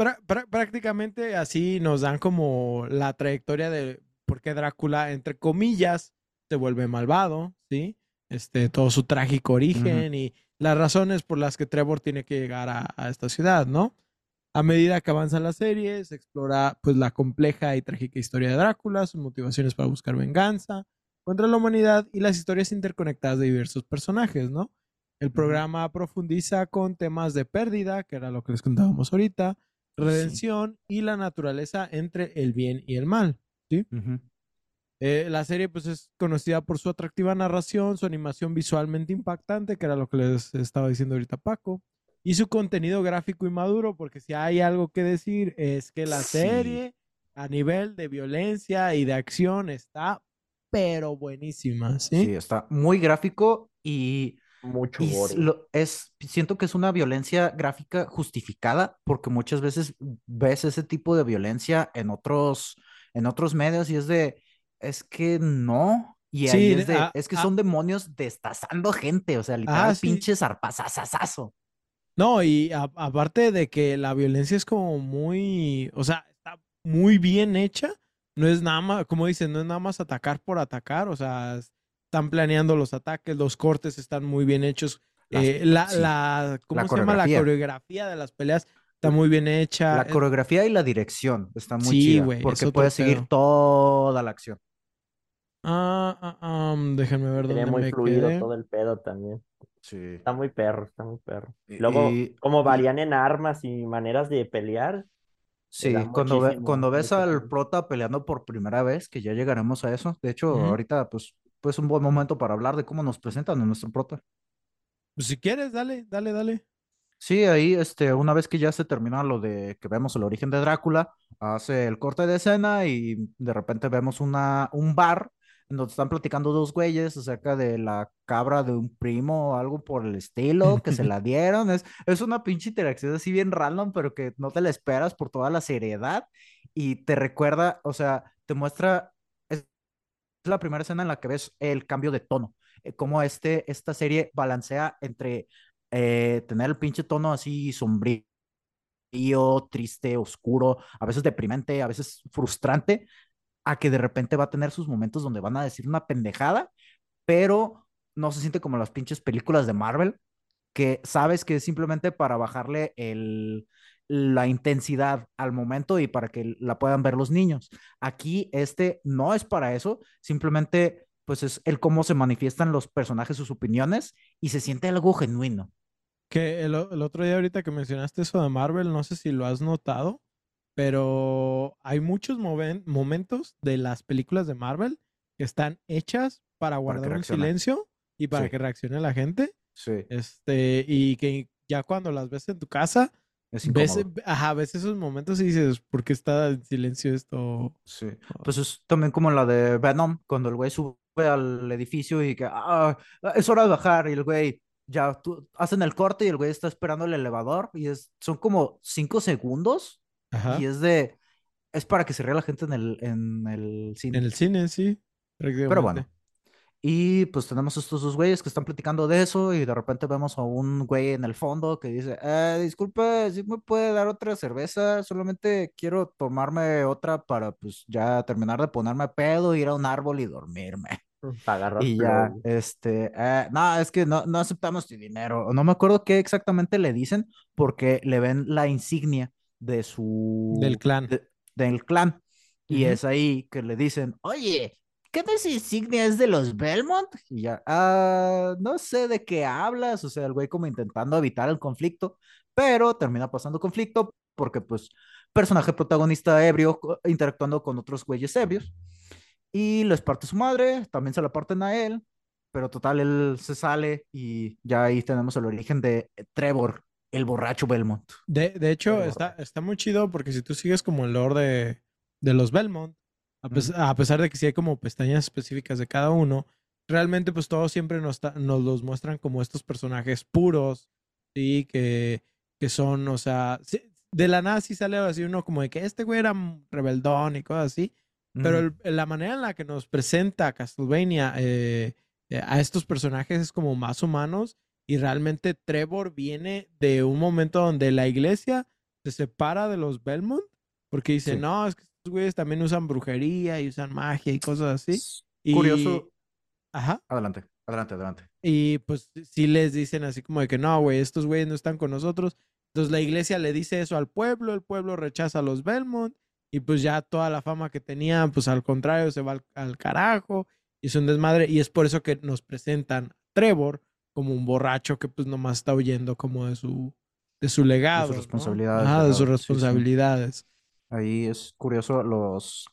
Prácticamente así nos dan como la trayectoria de por qué Drácula, entre comillas, se vuelve malvado, ¿sí? Todo su trágico origen y las razones por las que Trevor tiene que llegar a esta ciudad, ¿no? A medida que avanza la serie, se explora pues la compleja y trágica historia de Drácula, sus motivaciones para buscar venganza contra la humanidad y las historias interconectadas de diversos personajes, ¿no? El programa profundiza con temas de pérdida, que era lo que les contábamos ahorita, redención y la naturaleza entre el bien y el mal, ¿sí? Uh-huh. La serie pues es conocida por su atractiva narración, su animación visualmente impactante, que era lo que les estaba diciendo ahorita Paco, y su contenido gráfico y maduro, porque si hay algo que decir es que la serie a nivel de violencia y de acción está pero buenísima, ¿sí? Sí, está muy gráfico y... Mucho gore. Siento que es una violencia gráfica justificada, porque muchas veces ves ese tipo de violencia en otros medios y es de... Es que no... Y ahí sí, es que son demonios destazando gente, o sea, literal, pinche zarpazazazazo. No, y aparte de que la violencia es como muy, o sea, está muy bien hecha, no es nada más, como dicen, no es nada más atacar por atacar, o sea, están planeando los ataques, los cortes están muy bien hechos, ¿cómo se llama? La coreografía de las peleas está muy bien hecha. La coreografía y la dirección está muy chida, wey, porque puedes seguir toda la acción. Déjenme ver dónde muy fluido quedé. Todo el pedo también. Sí. Está muy perro. Luego, como varían en armas y maneras de pelear. Sí, cuando ves al prota peleando por primera vez, que ya llegaremos a eso. De hecho, ahorita pues un buen momento para hablar de cómo nos presentan a nuestro prota. Pues si quieres, dale. Sí, ahí, una vez que ya se termina lo de que vemos el origen de Drácula, hace el corte de escena y de repente vemos un bar donde están platicando dos güeyes acerca de la cabra de un primo o algo por el estilo, que se la dieron. Es una pinche interacción así bien random, pero que no te la esperas por toda la seriedad y te recuerda, o sea, te muestra, es la primera escena en la que ves el cambio de tono, cómo esta serie balancea entre tener el pinche tono así sombrío, triste, oscuro, a veces deprimente, a veces frustrante, a que de repente va a tener sus momentos donde van a decir una pendejada, pero no se siente como las pinches películas de Marvel, que sabes que es simplemente para bajarle la intensidad al momento y para que la puedan ver los niños. Aquí no es para eso, simplemente pues es el cómo se manifiestan los personajes, sus opiniones, y se siente algo genuino. Que el otro día ahorita que mencionaste eso de Marvel, no sé si lo has notado, pero hay muchos momentos de las películas de Marvel que están hechas para guardar un silencio y para que reaccione la gente. Sí. Y que ya cuando las ves en tu casa, ves esos momentos y dices, ¿por qué está en silencio esto? Sí. Pues es también como la de Venom, cuando el güey sube al edificio y que es hora de bajar y el güey... Ya hacen el corte y el güey está esperando el elevador y son como 5 segundos. Ajá. Y es para que se ría la gente en el cine. En el cine, sí. Pero bueno. Y pues tenemos estos dos güeyes que están platicando de eso y de repente vemos a un güey en el fondo que dice, disculpe, ¿sí me puede dar otra cerveza? Solamente quiero tomarme otra para pues ya terminar de ponerme pedo, ir a un árbol y dormirme. Y ya, no, es que no aceptamos tu dinero. No me acuerdo qué exactamente le dicen porque le ven la insignia de del clan. Del clan. Y es ahí que le dicen, oye, ¿qué tal si insignia es de los Belmont? Y ya, no sé de qué hablas. O sea, el güey como intentando evitar el conflicto, pero termina pasando conflicto porque pues personaje protagonista ebrio interactuando con otros güeyes ebrios. Y les parte su madre, también se la parten a él, pero total, él se sale y ya ahí tenemos el origen de Trevor, el borracho Belmont. De hecho, está muy chido porque si tú sigues como el lore de los Belmont, a pesar de que sí hay como pestañas específicas de cada uno, realmente pues todos siempre nos los muestran como estos personajes puros, ¿sí? Que son, o sea, de la nada sí sale así uno como de que este güey era rebeldón y cosas así. Pero la manera en la que nos presenta Castlevania a estos personajes es como más humanos y realmente Trevor viene de un momento donde la iglesia se separa de los Belmont porque dice, no, es que estos güeyes también usan brujería y usan magia y cosas así. Curioso. Ajá. Adelante. Y pues sí les dicen así como de que no, güey, estos güeyes no están con nosotros. Entonces la iglesia le dice eso al pueblo, el pueblo rechaza a los Belmont. Y pues ya toda la fama que tenían, pues al contrario, se va al carajo. Y es un desmadre. Y es por eso que nos presentan a Trevor como un borracho que pues nomás está huyendo como de su legado. De sus responsabilidades. ¿No? De sus responsabilidades. Sí. Ahí es curioso los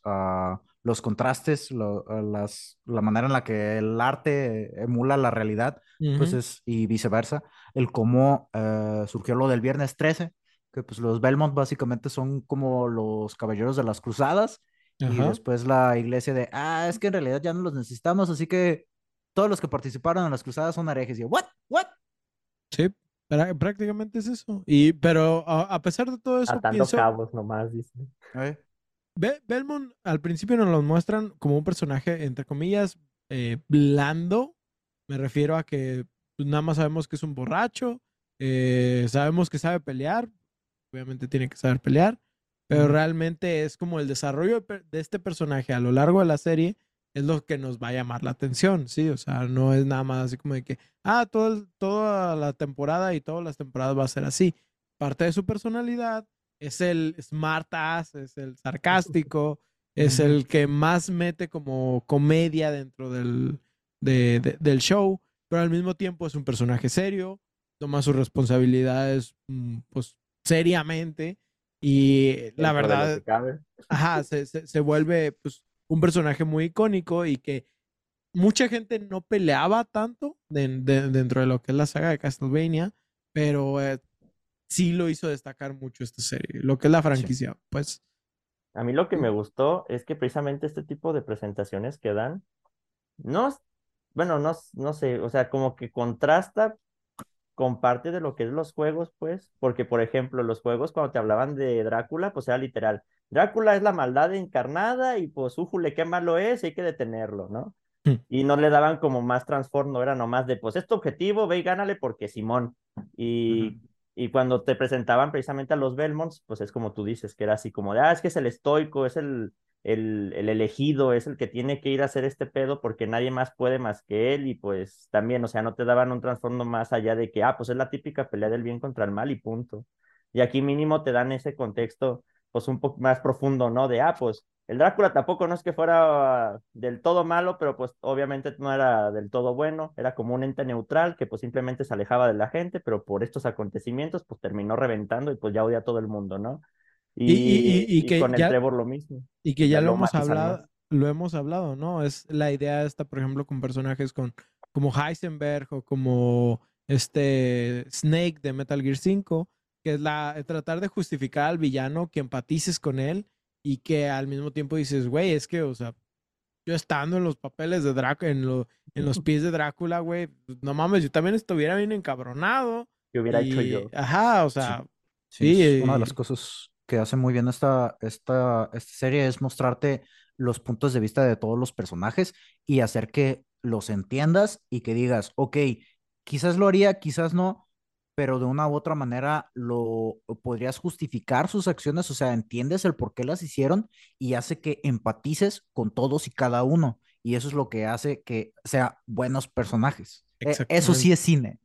contrastes, la manera en la que el arte emula la realidad. Pues y viceversa. El cómo surgió lo del viernes 13. Que pues los Belmont básicamente son como los caballeros de las cruzadas. Ajá. Y después la iglesia es que en realidad ya no los necesitamos, así que todos los que participaron en las cruzadas son herejes. Y yo, ¿what? Sí, prácticamente es eso. Y, pero a pesar de todo eso, atando cabos nomás, dice. Belmont al principio nos lo muestran como un personaje, entre comillas, blando. Me refiero a que nada más sabemos que es un borracho, sabemos que sabe pelear, obviamente tiene que saber pelear, pero realmente es como el desarrollo de este personaje a lo largo de la serie es lo que nos va a llamar la atención, ¿sí? O sea, no es nada más así como de que, toda la temporada y todas las temporadas va a ser así. Parte de su personalidad es el smart ass, es el sarcástico, es el que más mete como comedia dentro del show, pero al mismo tiempo es un personaje serio, toma sus responsabilidades pues seriamente y la verdad se vuelve pues un personaje muy icónico y que mucha gente no peleaba tanto dentro de lo que es la saga de Castlevania, pero sí lo hizo destacar mucho esta serie, lo que es la franquicia, sí. Pues a mí lo que me gustó es que precisamente este tipo de presentaciones que dan no sé, o sea, como que contrasta con parte de lo que es los juegos, pues, porque, por ejemplo, los juegos cuando te hablaban de Drácula, pues era literal, Drácula es la maldad encarnada y pues, újule, qué malo es, hay que detenerlo, ¿no? Sí. Y no le daban como más trasfondo, era nomás de, pues, es tu objetivo, ve y gánale porque Simón. Y cuando te presentaban precisamente a los Belmonts, pues es como tú dices, que era así como de, es que es el estoico, es el elegido, es el que tiene que ir a hacer este pedo porque nadie más puede más que él, y pues también, o sea, no te daban un trasfondo más allá de que, pues es la típica pelea del bien contra el mal y punto. Y aquí mínimo te dan ese contexto, pues un poco más profundo, ¿no? De, pues el Drácula tampoco no es que fuera del todo malo, pero pues obviamente no era del todo bueno, era como un ente neutral que pues simplemente se alejaba de la gente, pero por estos acontecimientos pues terminó reventando y pues ya odia a todo el mundo, ¿no? Y que con el Trevor lo mismo. Y que ya lo hemos hablado, ¿no? Es la idea esta, por ejemplo, con personajes como Heisenberg o como este Snake de Metal Gear 5, que es tratar de justificar al villano, que empatices con él y que al mismo tiempo dices, güey, es que, o sea, yo estando en los papeles de Drácula, en los pies de Drácula, güey, no mames, yo también estuviera bien encabronado. ¿Qué hubiera hecho yo? Ajá, o sea, sí es una de las cosas que hace muy bien esta serie es mostrarte los puntos de vista de todos los personajes y hacer que los entiendas y que digas, ok, quizás lo haría, quizás no, pero de una u otra manera lo podrías justificar sus acciones, o sea, entiendes el por qué las hicieron y hace que empatices con todos y cada uno, y eso es lo que hace que sean buenos personajes. Eso sí es cine.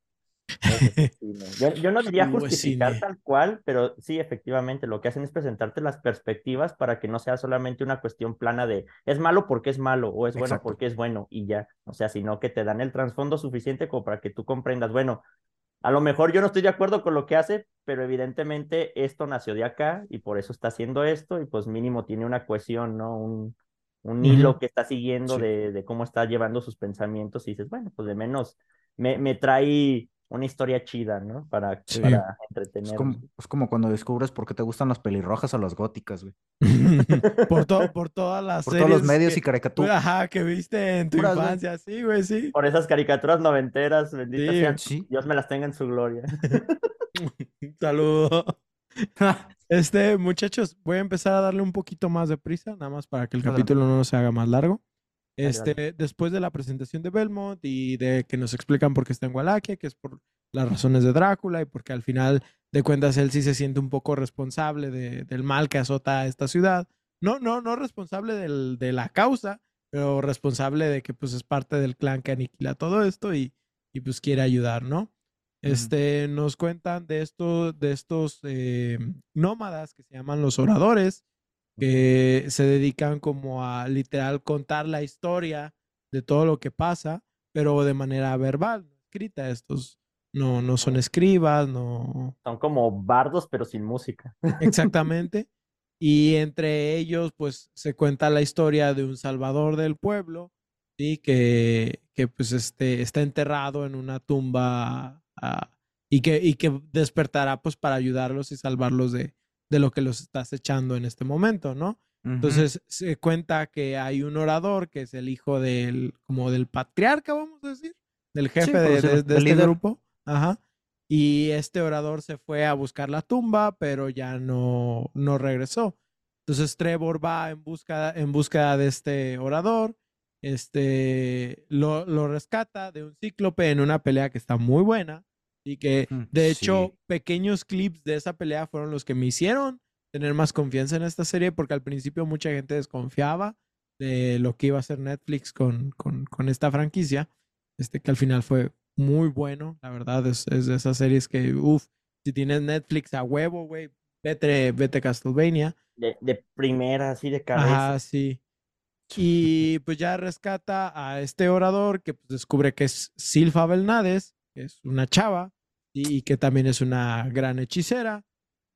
Yo no diría justificar tal cual, pero sí, efectivamente, lo que hacen es presentarte las perspectivas para que no sea solamente una cuestión plana de es malo porque es malo o es bueno porque es bueno y ya, o sea, sino que te dan el trasfondo suficiente como para que tú comprendas, bueno, a lo mejor yo no estoy de acuerdo con lo que hace, pero evidentemente esto nació de acá y por eso está haciendo esto y pues mínimo tiene una cohesión, ¿no? Un hilo que está siguiendo de cómo está llevando sus pensamientos y dices, bueno, pues de menos me trae una historia chida, ¿no? Para entretener. Es como cuando descubres por qué te gustan las pelirrojas o las góticas, güey. Por todos los medios y caricaturas. Ajá, que viste en tu infancia, güey. Sí, güey, sí. Por esas caricaturas noventeras, benditas sean. Sí. Dios me las tenga en su gloria. Saludo. Muchachos, voy a empezar a darle un poquito más de prisa, nada más para que el capítulo no se haga más largo. Después de la presentación de Belmont y de que nos explican por qué está en Valaquia, que es por las razones de Drácula y porque al final de cuentas él sí se siente un poco responsable del mal que azota a esta ciudad, no responsable de la causa, pero responsable de que pues es parte del clan que aniquila todo esto y pues quiere ayudar, ¿no? Nos cuentan de estos nómadas que se llaman los oradores, que se dedican como a literal contar la historia de todo lo que pasa, pero de manera verbal, escrita. Estos no son escribas, no... Son como bardos, pero sin música. Exactamente. Y entre ellos, pues, se cuenta la historia de un salvador del pueblo, ¿sí? Que pues, está enterrado en una tumba y que despertará, pues, para ayudarlos y salvarlos de lo que los estás echando en este momento, ¿no? Entonces se cuenta que hay un orador que es el hijo del patriarca, vamos a decir, del jefe de este grupo. Ajá. Y este orador se fue a buscar la tumba, pero ya no regresó. Entonces Trevor va en busca de este orador, lo rescata de un cíclope en una pelea que está muy buena y que de hecho pequeños clips de esa pelea fueron los que me hicieron tener más confianza en esta serie, porque al principio mucha gente desconfiaba de lo que iba a hacer Netflix con esta franquicia, que al final fue muy bueno, la verdad. Es de esas series que, si tienes Netflix a huevo, güey, vete Castlevania. De primera, así de cabeza. Ah, sí. Y pues ya rescata a este orador que pues, descubre que es Sypha Belnades, que es una chava y que también es una gran hechicera.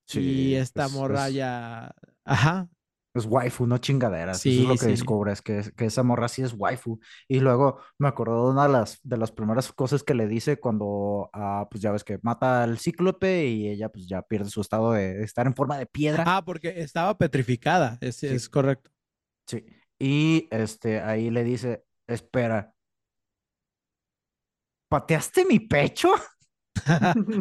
Sí, y esta morra ya... Ajá. Es waifu, no chingaderas. Sí, eso es lo que descubres, que esa morra sí es waifu. Y luego me acordó de una de las primeras cosas que le dice cuando, pues ya ves que mata al cíclope y ella pues ya pierde su estado de estar en forma de piedra. Ah, porque estaba petrificada, es correcto. Sí, y ahí le dice, espera, ¿pateaste mi pecho?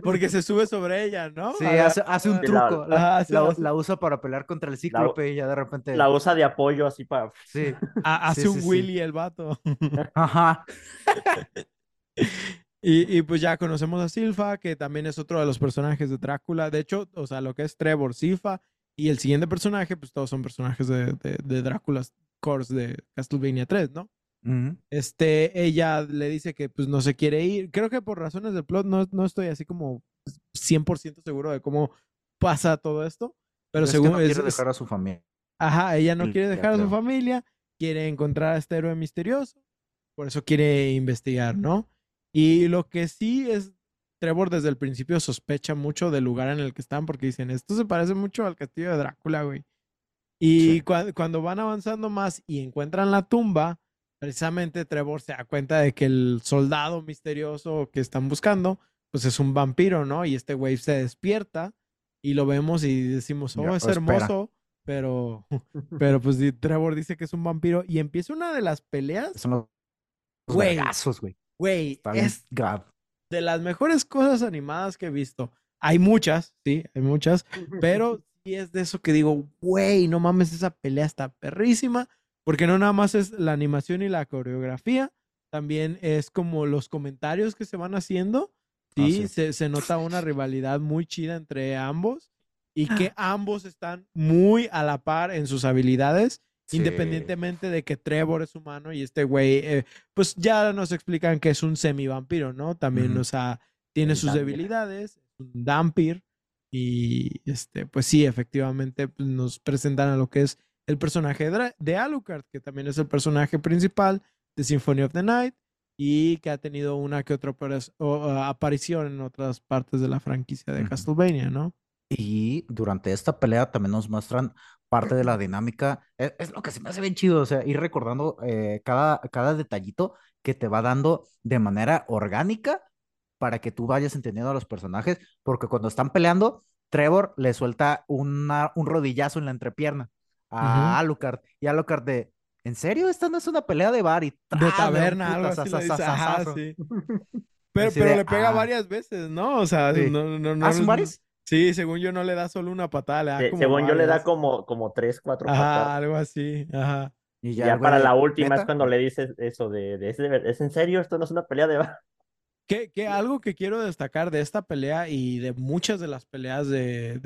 Porque se sube sobre ella, ¿no? Sí, hace un truco. La usa para pelear contra el cíclope y ya de repente... La usa de apoyo así para... Sí. Hace un Willy el vato. Ajá. Y pues ya conocemos a Sypha, que también es otro de los personajes de Drácula. De hecho, o sea, lo que es Trevor, Sypha y el siguiente personaje, pues todos son personajes de Drácula's Curse de Castlevania 3, ¿no? Ella le dice que pues no se quiere ir, creo que por razones del plot no estoy así como 100% seguro de cómo pasa todo esto, pero según no quiere dejar a su familia. Ajá, ella no quiere dejar a su familia, quiere encontrar a este héroe misterioso, por eso quiere investigar, ¿no? Y lo que sí es, Trevor desde el principio sospecha mucho del lugar en el que están, porque dicen, esto se parece mucho al castillo de Drácula, güey. Y cuando van avanzando más y encuentran la tumba, precisamente Trevor se da cuenta de que el soldado misterioso que están buscando, pues es un vampiro, ¿no? Y este güey se despierta y lo vemos y decimos, es hermoso, pero pues Trevor dice que es un vampiro y empieza una de las peleas. Son los vergazos, güey. Güey, es de las mejores cosas animadas que he visto. Hay muchas, sí, hay muchas, pero sí es de eso que digo, güey, no mames, esa pelea está perrísima. Porque no nada más es la animación y la coreografía, también es como los comentarios que se van haciendo. Sí, se nota una rivalidad muy chida entre ambos y que ambos están muy a la par en sus habilidades, independientemente de que Trevor es humano y este güey, pues ya nos explican que es un semivampiro, ¿no? También, o sea, tiene sus debilidades, un Dampir, y pues sí, efectivamente pues, nos presentan a lo que es el personaje de Alucard, que también es el personaje principal de Symphony of the Night y que ha tenido una que otra aparición en otras partes de la franquicia de Castlevania, ¿no? Y durante esta pelea también nos muestran parte de la dinámica. Es lo que se me hace bien chido, o sea, ir recordando cada detallito que te va dando de manera orgánica para que tú vayas entendiendo a los personajes, porque cuando están peleando, Trevor le suelta un rodillazo en la entrepierna a Alucard, y Alucard ¿en serio? Esta no es una pelea de bar y de taberna, algo así le dice. Ajá, sí. Pero le pega varias veces, ¿no? O sea, no. ¿Hacen varias? Sí, según yo no le da solo una patada, le da como según varias. Yo le da como 3, 4 patadas. Ah, algo así, ajá. Y ya para la última es cuando le dices eso ¿es en serio? Esto no es una pelea de bar. Que algo que quiero destacar de esta pelea y de muchas de las peleas de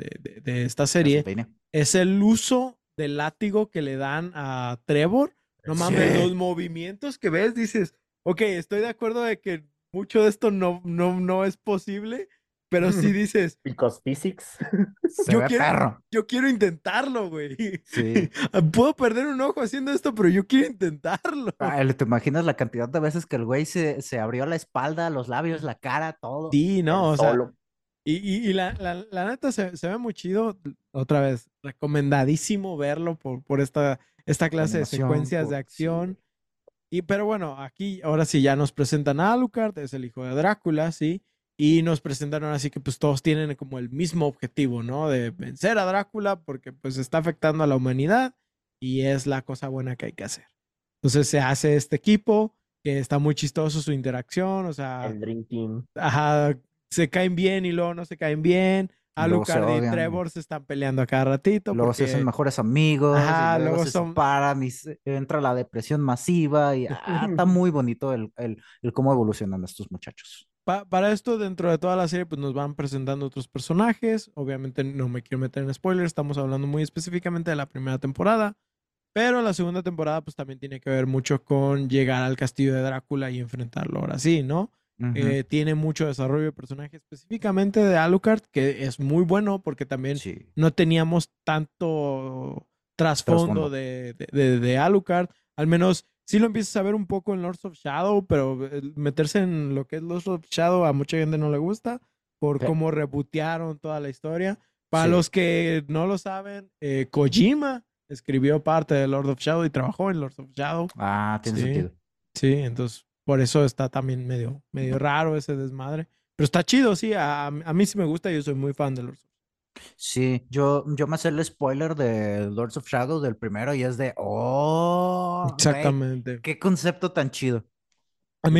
esta serie es el uso del látigo que le dan a Trevor. No mames, los movimientos que ves, dices, ok, estoy de acuerdo de que mucho de esto no es posible, pero sí dices... Because physics. Yo quiero intentarlo, güey. Sí. Puedo perder un ojo haciendo esto, pero yo quiero intentarlo. ¿Te imaginas la cantidad de veces que el güey se abrió la espalda, los labios, la cara, todo? Sí, no, o sea... Y la neta se ve muy chido. Otra vez, recomendadísimo verlo por esta clase de secuencias de acción. Pero bueno, aquí ahora sí ya nos presentan a Alucard, es el hijo de Drácula, ¿sí? Y nos presentan ahora sí que pues todos tienen como el mismo objetivo, ¿no? De vencer a Drácula porque pues está afectando a la humanidad y es la cosa buena que hay que hacer. Entonces se hace este equipo, que está muy chistoso su interacción, o sea... El Dream Team. Ajá, se caen bien y luego no se caen bien. Alucard y Trevor se están peleando a cada ratito. Luego se hacen mejores amigos. Ajá, y luego se separan y entra la depresión masiva. Y está muy bonito el cómo evolucionan estos muchachos. Para esto, dentro de toda la serie, pues nos van presentando otros personajes. Obviamente no me quiero meter en spoilers, estamos hablando muy específicamente de la primera temporada. Pero la segunda temporada pues también tiene que ver mucho con llegar al castillo de Drácula y enfrentarlo ahora sí, ¿no? Uh-huh. Tiene mucho desarrollo de personaje, específicamente de Alucard, que es muy bueno porque también sí. No teníamos tanto trasfondo de Alucard. Al menos sí lo empiezas a ver un poco en Lords of Shadow, pero meterse en lo que es Lords of Shadow a mucha gente no le gusta por cómo rebootearon toda la historia. Para los que no lo saben, Kojima escribió parte de Lords of Shadow y trabajó en Lords of Shadow. Ah, tiene sentido. Sí, entonces... Por eso está también medio raro ese desmadre. Pero está chido, sí. A mí sí me gusta. Yo soy muy fan de Lords of Shadow. Sí, yo me sé el spoiler de Lords of Shadow del primero y es de... ¡Oh! Exactamente. Güey, ¡qué concepto tan chido! A mí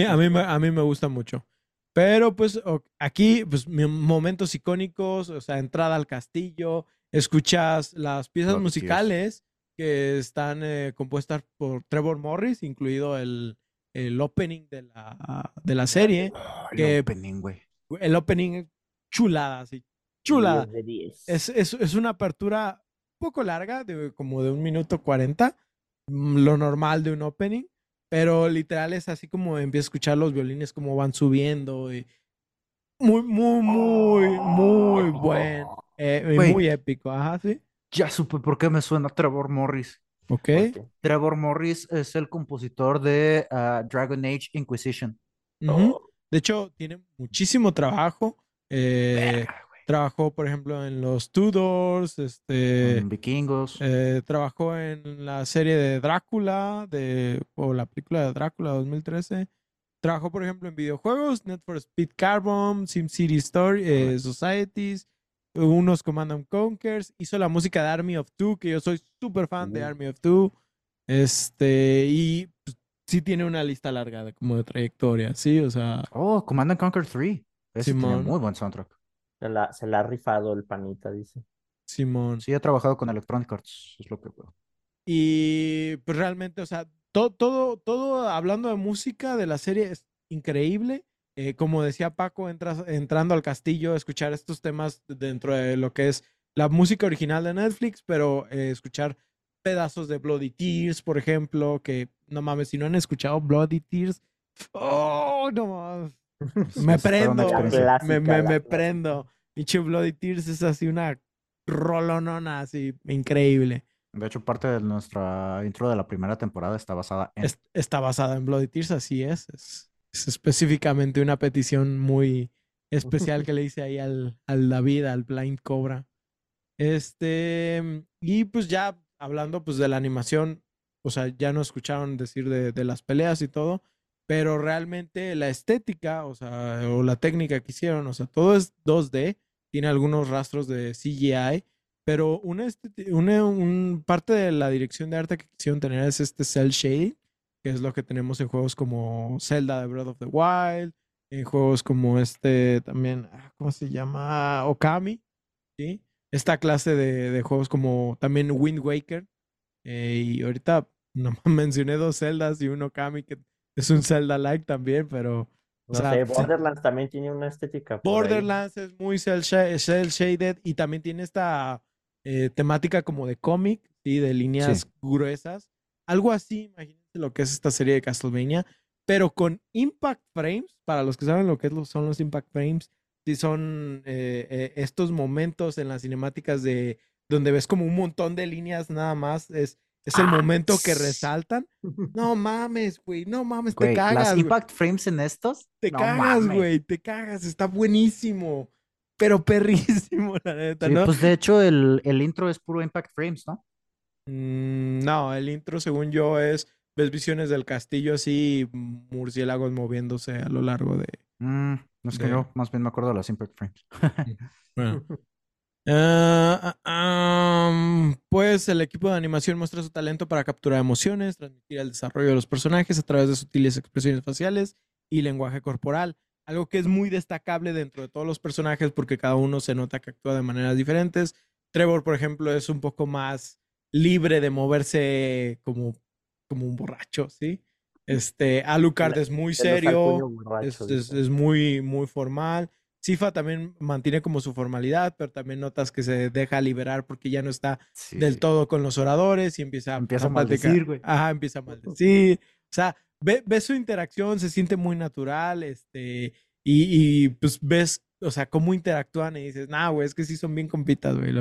me gusta mucho. Pero pues aquí, pues momentos icónicos, o sea, entrada al castillo, escuchas las piezas musicales que están compuestas por Trevor Morris, incluido el opening de la serie. Oh, opening, güey. El opening es chulada, así. Chulada. 10 de 10. Es una apertura un poco larga, como de 1 minuto 40, lo normal de un opening, pero literal es así como empiezas a escuchar los violines como van subiendo. Y muy bueno. Muy épico, ajá, sí. Ya supe por qué me suena Trevor Morris. Okay. Trevor Morris es el compositor de Dragon Age Inquisition. Uh-huh. De hecho, tiene muchísimo trabajo. Trabajó, por ejemplo, en los Tudors, en Vikingos. Trabajó en la serie de Drácula, o la película de Drácula 2013. Trabajó, por ejemplo, en videojuegos, Need for Speed Carbon, SimCity Story, Societies, unos Command and Conquers, hizo la música de Army of Two, que yo soy súper fan de Army of Two, y pues, sí tiene una lista larga de trayectoria, sí, o sea... Oh, Command and Conquer 3, tiene muy buen soundtrack. Se la ha rifado el panita, dice. Simón. Sí, ha trabajado con Electronic Arts, es lo que puedo. Y pues realmente, o sea, todo hablando de música de la serie es increíble. Como decía Paco, entrando al castillo, escuchar estos temas dentro de lo que es la música original de Netflix, pero escuchar pedazos de Bloody Tears, por ejemplo, que no mames, si no han escuchado Bloody Tears, ¡oh! No mames, me prendo. Pinche Bloody Tears es así una rolonona así increíble. De hecho, parte de nuestra intro de la primera temporada está basada en... Está basada en Bloody Tears, así es. Es específicamente una petición muy especial que le hice ahí al David, al Blind Cobra. Y pues ya hablando pues de la animación, o sea, ya no escucharon decir de las peleas y todo, pero realmente la estética, o sea, o la técnica que hicieron, o sea, todo es 2D, tiene algunos rastros de CGI, pero una parte de la dirección de arte que quisieron tener es cel shading, que es lo que tenemos en juegos como Zelda de Breath of the Wild, en juegos como también, ¿cómo se llama? Okami, ¿sí? Esta clase de juegos como también Wind Waker, y ahorita no mencioné 2 Zeldas y un Okami que es un Zelda-like también, pero... No sé, Borderlands también tiene una estética. Borderlands es muy cel-shaded y también tiene esta temática como de cómic, ¿sí? De líneas gruesas, algo así, imagínate. Lo que es esta serie de Castlevania, pero con Impact Frames. Para los que saben lo que son los Impact Frames, sí son estos momentos en las cinemáticas de donde ves como un montón de líneas nada más, es el momento que resaltan. No mames, güey, no mames, güey, te cagas. Las Impact Frames en estos. Te cagas, güey, está buenísimo, pero perrísimo, la neta, ¿no? Pues de hecho el intro es puro Impact Frames, ¿no? No, el intro según yo es... Ves visiones del castillo así, murciélagos moviéndose a lo largo de... no es que yo más bien me acuerdo de las Impact Frames. Bueno. Pues el equipo de animación muestra su talento para capturar emociones, transmitir el desarrollo de los personajes a través de sutiles expresiones faciales y lenguaje corporal. Algo que es muy destacable dentro de todos los personajes porque cada uno se nota que actúa de maneras diferentes. Trevor, por ejemplo, es un poco más libre de moverse como un borracho, ¿sí? Alucard es muy serio, es muy formal. Sypha también mantiene como su formalidad, pero también notas que se deja liberar porque ya no está del todo con los oradores y empieza a maldecir, güey. Ajá, empieza a maldecir. O sea, ves su interacción, se siente muy natural, y pues ves, o sea, cómo interactúan y dices, nah, güey, es que sí son bien compitas, güey.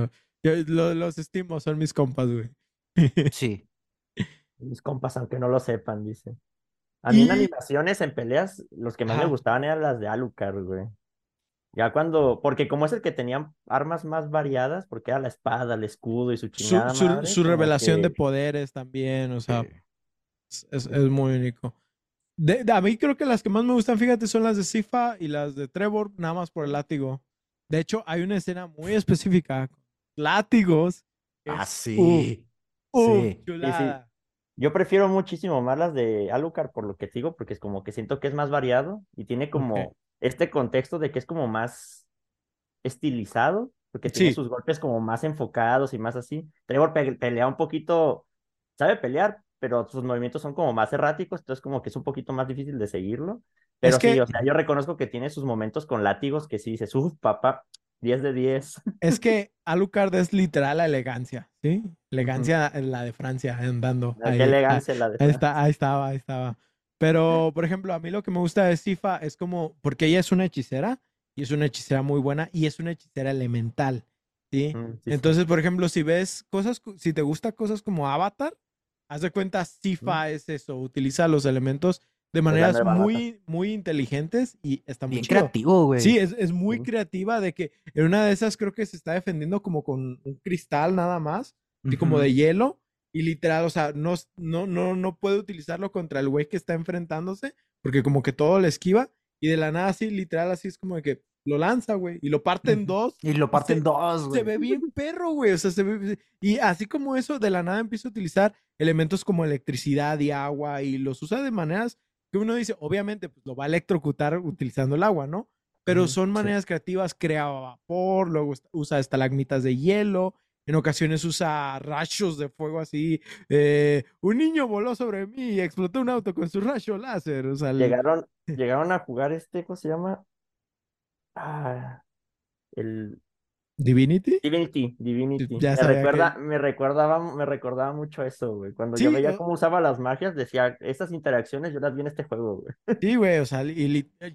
Los estimo, son mis compas, güey. Sí. Mis compas, aunque no lo sepan, dice. A mí en animaciones, en peleas, los que más me gustaban eran las de Alucard, güey. Ya cuando... Porque como es el que tenían armas más variadas, porque era la espada, el escudo y su chingada madre. Su revelación de poderes también, o sea... Es muy único. A mí creo que las que más me gustan, fíjate, son las de Sypha y las de Trevor, nada más por el látigo. De hecho, hay una escena muy específica. Látigos. Sí. Chulada. Sí. Yo prefiero muchísimo más las de Alucard por lo que digo, porque es como que siento que es más variado y tiene como este contexto de que es como más estilizado, porque tiene sus golpes como más enfocados y más así. Trevor pelea un poquito, sabe pelear, pero sus movimientos son como más erráticos, entonces como que es un poquito más difícil de seguirlo. Pero es que, sí, o sea, yo reconozco que tiene sus momentos con látigos que sí dices, uff, papá, 10 de 10. Es que Alucard es literal la elegancia, ¿sí? Elegancia en la de Francia, andando. Qué elegancia la de Francia. Ahí estaba. Pero, por ejemplo, a mí lo que me gusta de Sypha es como, porque ella es una hechicera, y es una hechicera muy buena, y es una hechicera elemental, ¿sí? Entonces, por ejemplo, si ves cosas, si te gustan cosas como Avatar, haz de cuenta, Sypha es eso, utiliza los elementos de maneras muy inteligentes y está muy bien chido. Creativo, güey. Sí, es muy creativa, de que en una de esas creo que se está defendiendo como con un cristal nada más, y como de hielo, y literal, o sea, no puede utilizarlo contra el güey que está enfrentándose, porque como que todo le esquiva, y de la nada así, literal, así es como de que lo lanza, güey, y lo parte en dos. Y lo parte en dos, güey. Se ve bien perro, güey, o sea, se ve... Y así como eso, de la nada empieza a utilizar elementos como electricidad y agua, y los usa de maneras que uno dice, obviamente, pues lo va a electrocutar utilizando el agua, ¿no? Pero son maneras creativas, crea vapor, luego usa estalagmitas de hielo, en ocasiones usa rayos de fuego así, un niño voló sobre mí y explotó un auto con su rayo láser, o sea... Llegaron a jugar ¿cómo se llama? El Divinity. Me recordaba mucho eso, güey. Cuando yo veía cómo usaba las magias, decía, estas interacciones yo las vi en este juego, güey. Sí, güey, o sea,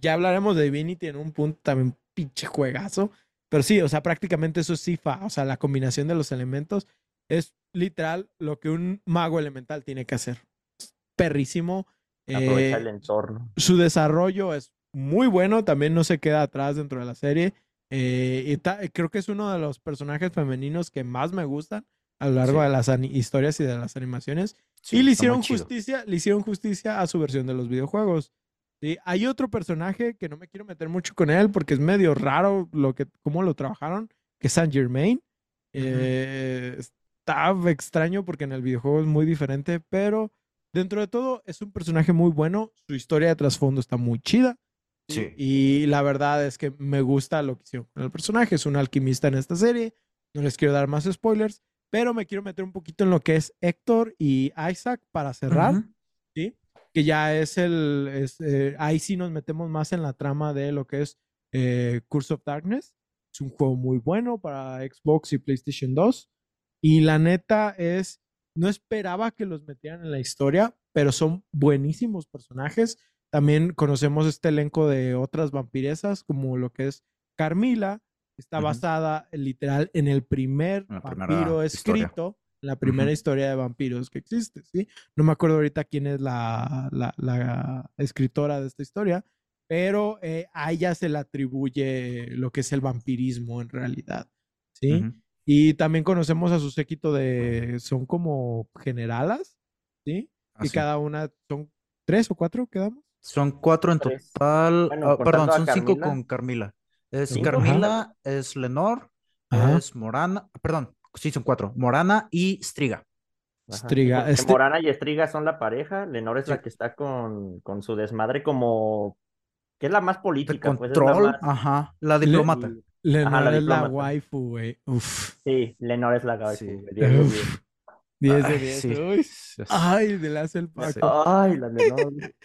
ya hablaremos de Divinity en un punto también, pinche juegazo. Pero sí, o sea, prácticamente eso es Sypha. O sea, la combinación de los elementos es literal lo que un mago elemental tiene que hacer. Es perrísimo. Aprovecha el entorno. Su desarrollo es muy bueno, también no se queda atrás dentro de la serie. Creo que es uno de los personajes femeninos que más me gustan a lo largo de las historias y de las animaciones. Sí, y le hicieron justicia a su versión de los videojuegos. ¿Sí? Hay otro personaje que no me quiero meter mucho con él porque es medio raro cómo lo trabajaron, que es Saint-Germain. Está extraño porque en el videojuego es muy diferente, pero dentro de todo es un personaje muy bueno. Su historia de trasfondo está muy chida. Sí. Y la verdad es que me gusta lo que hicieron con el personaje. Es un alquimista en esta serie. No les quiero dar más spoilers, pero me quiero meter un poquito en lo que es Héctor y Isaac para cerrar. ¿Sí? Que ya es ahí sí nos metemos más en la trama de lo que es Curse of Darkness. Es un juego muy bueno para Xbox y PlayStation 2. Y la neta es, no esperaba que los metieran en la historia, pero son buenísimos personajes. También conocemos este elenco de otras vampiresas, como lo que es Carmila, que está basada literal en el primer vampiro escrito, en la primera historia de vampiros que existe, ¿sí? No me acuerdo ahorita quién es la escritora de esta historia, pero a ella se le atribuye lo que es el vampirismo en realidad, ¿sí? Y también conocemos a su séquito son como generalas, ¿sí? Y cada una son 3 o 4, ¿quedamos? Son 4 en total. Bueno, perdón, son 5 con Carmila. Es Carmila, es Lenore, es Morana. Perdón, Sí, son cuatro. Morana y Striga. Striga. Morana y Striga son la pareja. Lenore es la que está con su desmadre como... Que es la más política. De control, pues, ajá. La diplomata. Lenore es la waifu, güey. Uf. Sí, Lenore es la waifu. Sí. 10 de 10. Ay, sí. Ay, de lazo el Paco. Ay, la Lenore.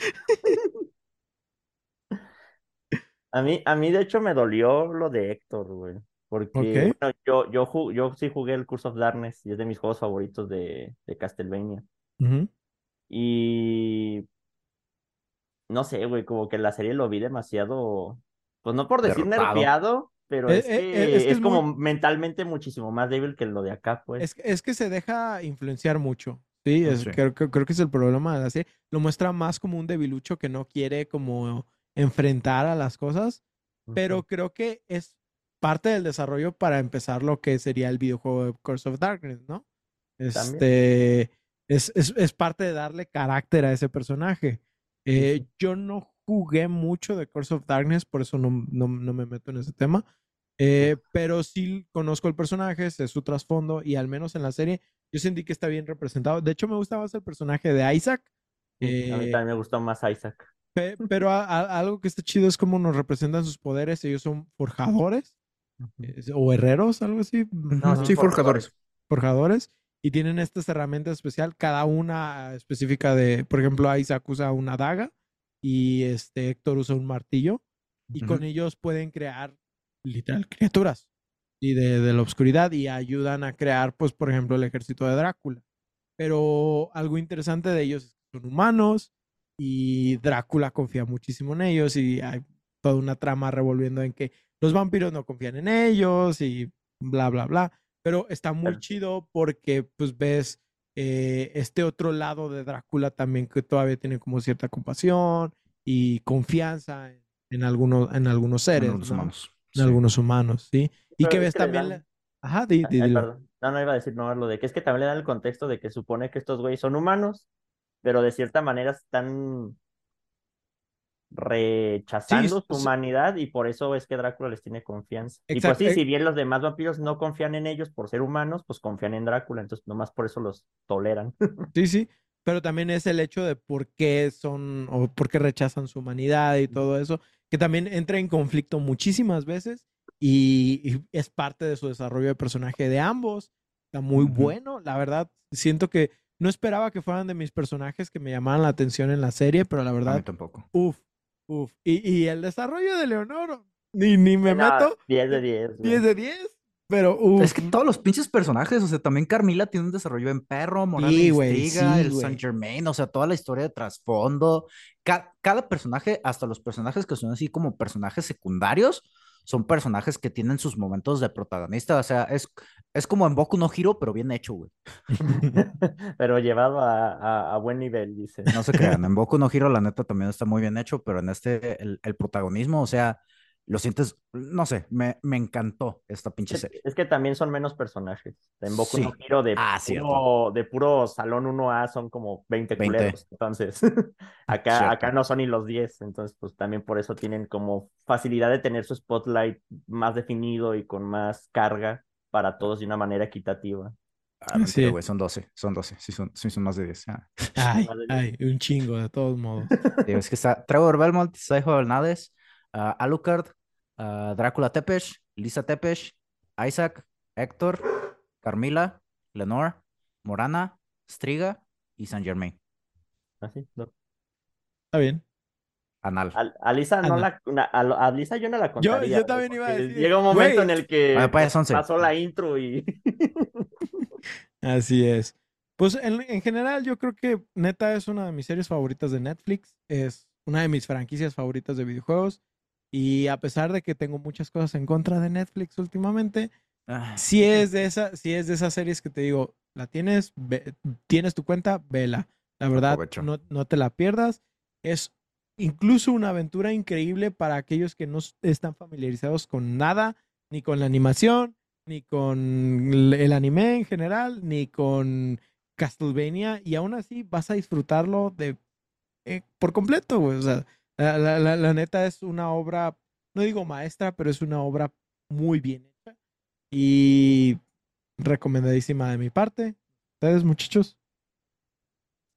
A mí, de hecho, me dolió lo de Héctor, güey. Porque bueno, yo sí jugué el Curse of Darkness y es de mis juegos favoritos de Castlevania. Uh-huh. Y... No sé, güey, como que la serie lo vi demasiado... Pues no por decir nerfeado, pero es como muy... mentalmente muchísimo más débil que lo de acá, pues. Es que se deja influenciar mucho, ¿sí? Creo que es el problema de la serie. Lo muestra más como un debilucho que no quiere como enfrentar a las cosas, pero creo que es... parte del desarrollo para empezar lo que sería el videojuego de Curse of Darkness, ¿no? Es parte de darle carácter a ese personaje. Yo no jugué mucho de Curse of Darkness, por eso no me meto en ese tema. Pero sí conozco el personaje, sé su trasfondo, y al menos en la serie yo sentí que está bien representado. De hecho, me gustaba más el personaje de Isaac. A mí también me gustó más Isaac. Pero algo que está chido es cómo nos representan sus poderes. Ellos son forjadores. O herreros, algo así. No, sí, forjadores. Y tienen estas herramientas especiales, cada una específica de, por ejemplo, Isaac usa una daga y Héctor usa un martillo. Y con ellos pueden crear, literal, criaturas y de la oscuridad y ayudan a crear, pues, por ejemplo, el ejército de Drácula. Pero algo interesante de ellos es que son humanos y Drácula confía muchísimo en ellos y hay toda una trama revolviendo en que los vampiros no confían en ellos y bla, bla, bla. Pero está muy chido porque pues ves otro lado de Drácula también que todavía tiene como cierta compasión y confianza en algunos seres. En algunos humanos. En algunos humanos, sí. Y que ves que también... Ajá, perdón. No iba a decir no lo de que es que también le dan el contexto de que supone que estos güeyes son humanos, pero de cierta manera están... rechazando su humanidad y por eso es que Drácula les tiene confianza. Exacto. Y pues sí, si bien los demás vampiros no confían en ellos por ser humanos, pues confían en Drácula, entonces nomás por eso los toleran. Sí, pero también es el hecho de por qué son o por qué rechazan su humanidad y todo eso, que también entra en conflicto muchísimas veces y es parte de su desarrollo de personaje de ambos. Está muy bueno, la verdad, siento que no esperaba que fueran de mis personajes que me llamaran la atención en la serie, pero la verdad... A mí tampoco. Uf, y el desarrollo de Leonor, ni me meto. 10 de 10. 10 de 10, pero uf. Es que todos los pinches personajes, o sea, también Carmila tiene un desarrollo en perro, Morana Striga, el Saint-Germain, o sea, toda la historia de trasfondo. Cada personaje, hasta los personajes que son así como personajes secundarios, son personajes que tienen sus momentos de protagonista, o sea, es como en Boku no Hero, pero bien hecho, güey. Pero llevado a buen nivel, dice. No se crean, en Boku no Hero la neta también está muy bien hecho, pero en el protagonismo, o sea, lo sientes, no sé, me encantó esta pinche serie. Es que también son menos personajes. En Boku no Hero de puro salón 1A son como 20 culeros, entonces acá no son ni los 10, entonces pues también por eso tienen como facilidad de tener su spotlight más definido y con más carga para todos de una manera equitativa. Ah, mentira, güey, son 12, sí son más de 10. Ay, un chingo, de todos modos. Es que está Trevor Belmont, Sypha Belnades, Alucard, Drácula Tepesh, Lisa Tepesh, Isaac, Héctor, Carmila, Lenore, Morana, Striga y Saint-Germain. Así, no. Está bien. Anal. A Lisa Anal. A Lisa yo no la contaría. Yo también iba a decir. Llega un momento en el que pasó la intro y... Así es. Pues en general yo creo que neta es una de mis series favoritas de Netflix. Es una de mis franquicias favoritas de videojuegos. Y a pesar de que tengo muchas cosas en contra de Netflix últimamente, sí es de esas series que te digo, la tienes, tienes tu cuenta, vela. La verdad, no te la pierdas. Es incluso una aventura increíble para aquellos que no están familiarizados con nada, ni con la animación, ni con el anime en general, ni con Castlevania. Y aún así vas a disfrutarlo por completo, güey. O sea, la neta es una obra, no digo maestra, pero es una obra muy bien hecha. Y recomendadísima de mi parte. ¿Ustedes, muchachos?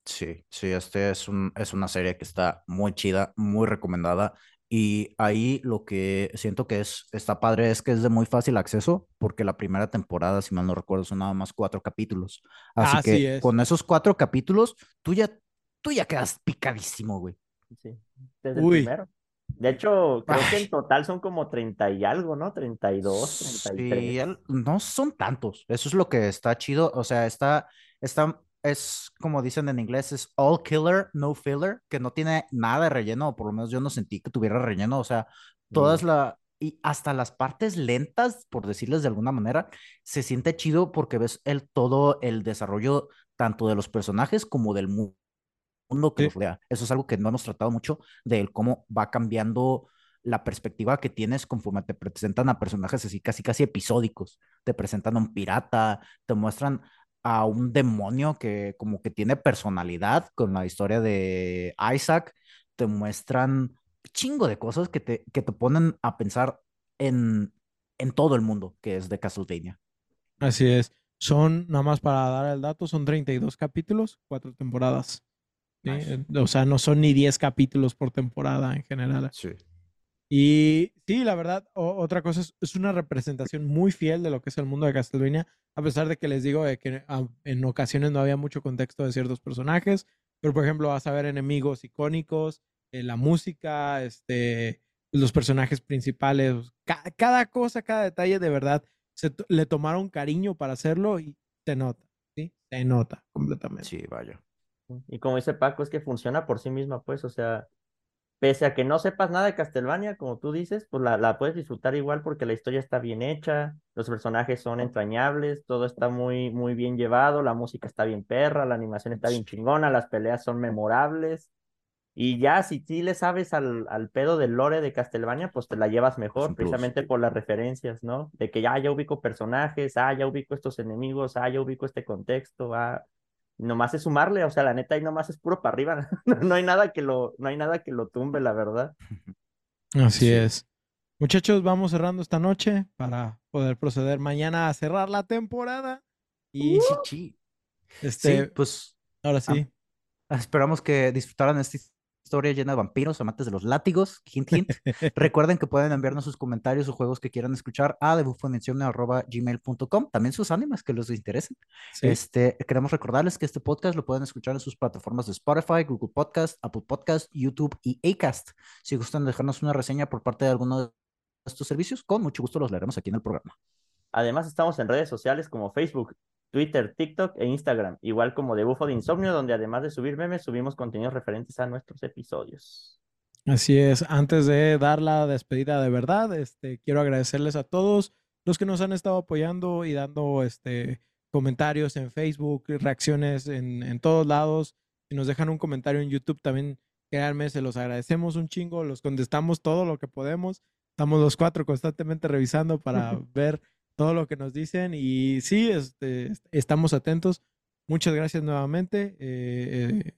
Sí, sí, es una serie que está muy chida, muy recomendada. Y ahí lo que siento que está padre es que es de muy fácil acceso, porque la primera temporada, si mal no recuerdo, son nada más 4 capítulos. Así que con esos 4 capítulos, tú ya quedas picadísimo, güey. Sí, desde el primero. De hecho, creo que en total son como 30 y algo, ¿no? 32, 33. Sí, no son tantos. Eso es lo que está chido. O sea, es como dicen en inglés, es all killer, no filler, que no tiene nada de relleno, o por lo menos yo no sentí que tuviera relleno, o sea, y hasta las partes lentas, por decirles de alguna manera, se siente chido porque ves todo el desarrollo tanto de los personajes como del mundo que los rodea. Eso es algo que no hemos tratado mucho, de cómo va cambiando la perspectiva que tienes conforme te presentan a personajes así casi casi episódicos. Te presentan a un pirata, te muestran a un demonio que como que tiene personalidad con la historia de Isaac, te muestran chingo de cosas que te ponen a pensar en todo el mundo que es de Castlevania. Así es. Son, nada más para dar el dato, son 32 capítulos, 4 temporadas. ¿Sí? Nice. O sea, no son ni 10 capítulos por temporada en general. Sí. Y sí, la verdad, otra cosa es una representación muy fiel de lo que es el mundo de Castlevania, a pesar de que les digo que en ocasiones no había mucho contexto de ciertos personajes, pero por ejemplo vas a ver enemigos icónicos, la música, los personajes principales, cada cosa, cada detalle de verdad, le tomaron cariño para hacerlo y se nota, ¿sí? Se nota completamente. Sí, vaya. Y como dice Paco, es que funciona por sí misma, pues, o sea... Pese a que no sepas nada de Castlevania, como tú dices, pues la puedes disfrutar igual porque la historia está bien hecha, los personajes son entrañables, todo está muy, muy bien llevado, la música está bien perra, la animación está bien chingona, las peleas son memorables, y ya si sí le sabes al pedo del lore de Castlevania, pues te la llevas mejor, precisamente por las referencias, ¿no? De que ya ubico personajes, ya ubico estos enemigos, ya ubico este contexto, nomás es sumarle, o sea, la neta ahí nomás es puro para arriba, no hay nada que lo tumbe, la verdad. Así es. Muchachos, vamos cerrando esta noche para poder proceder mañana a cerrar la temporada. Y sí, pues ahora sí. Esperamos que disfrutaran esta historia llena de vampiros, amantes de los látigos, hint hint. Recuerden que pueden enviarnos sus comentarios o juegos que quieran escuchar a debufonencione@gmail.com, también sus animes que les interesen. Sí. Queremos recordarles que este podcast lo pueden escuchar en sus plataformas de Spotify, Google Podcast, Apple Podcast, YouTube y Acast. Si gustan dejarnos una reseña por parte de alguno de estos servicios, con mucho gusto los leeremos aquí en el programa. Además estamos en redes sociales como Facebook, Twitter, TikTok e Instagram, igual como de Bufo de Insomnio, donde además de subir memes, subimos contenidos referentes a nuestros episodios. Así es. Antes de dar la despedida de verdad, quiero agradecerles a todos los que nos han estado apoyando y dando comentarios en Facebook, reacciones en todos lados. Si nos dejan un comentario en YouTube también, créanme, se los agradecemos un chingo, los contestamos todo lo que podemos. Estamos los 4 constantemente revisando para ver todo lo que nos dicen, y sí, estamos atentos. Muchas gracias nuevamente.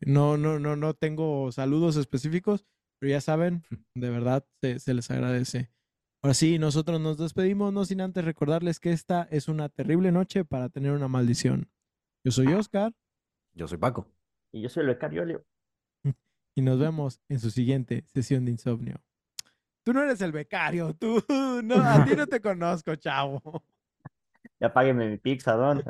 No tengo saludos específicos, pero ya saben, de verdad se les agradece. Ahora sí, nosotros nos despedimos, no sin antes recordarles que esta es una terrible noche para tener una maldición. Yo soy Oscar. Yo soy Paco. Y yo soy Elio. Y nos vemos en su siguiente sesión de insomnio. Tú no eres el becario, a ti no te conozco, chavo. Ya páguenme mi pizza, don.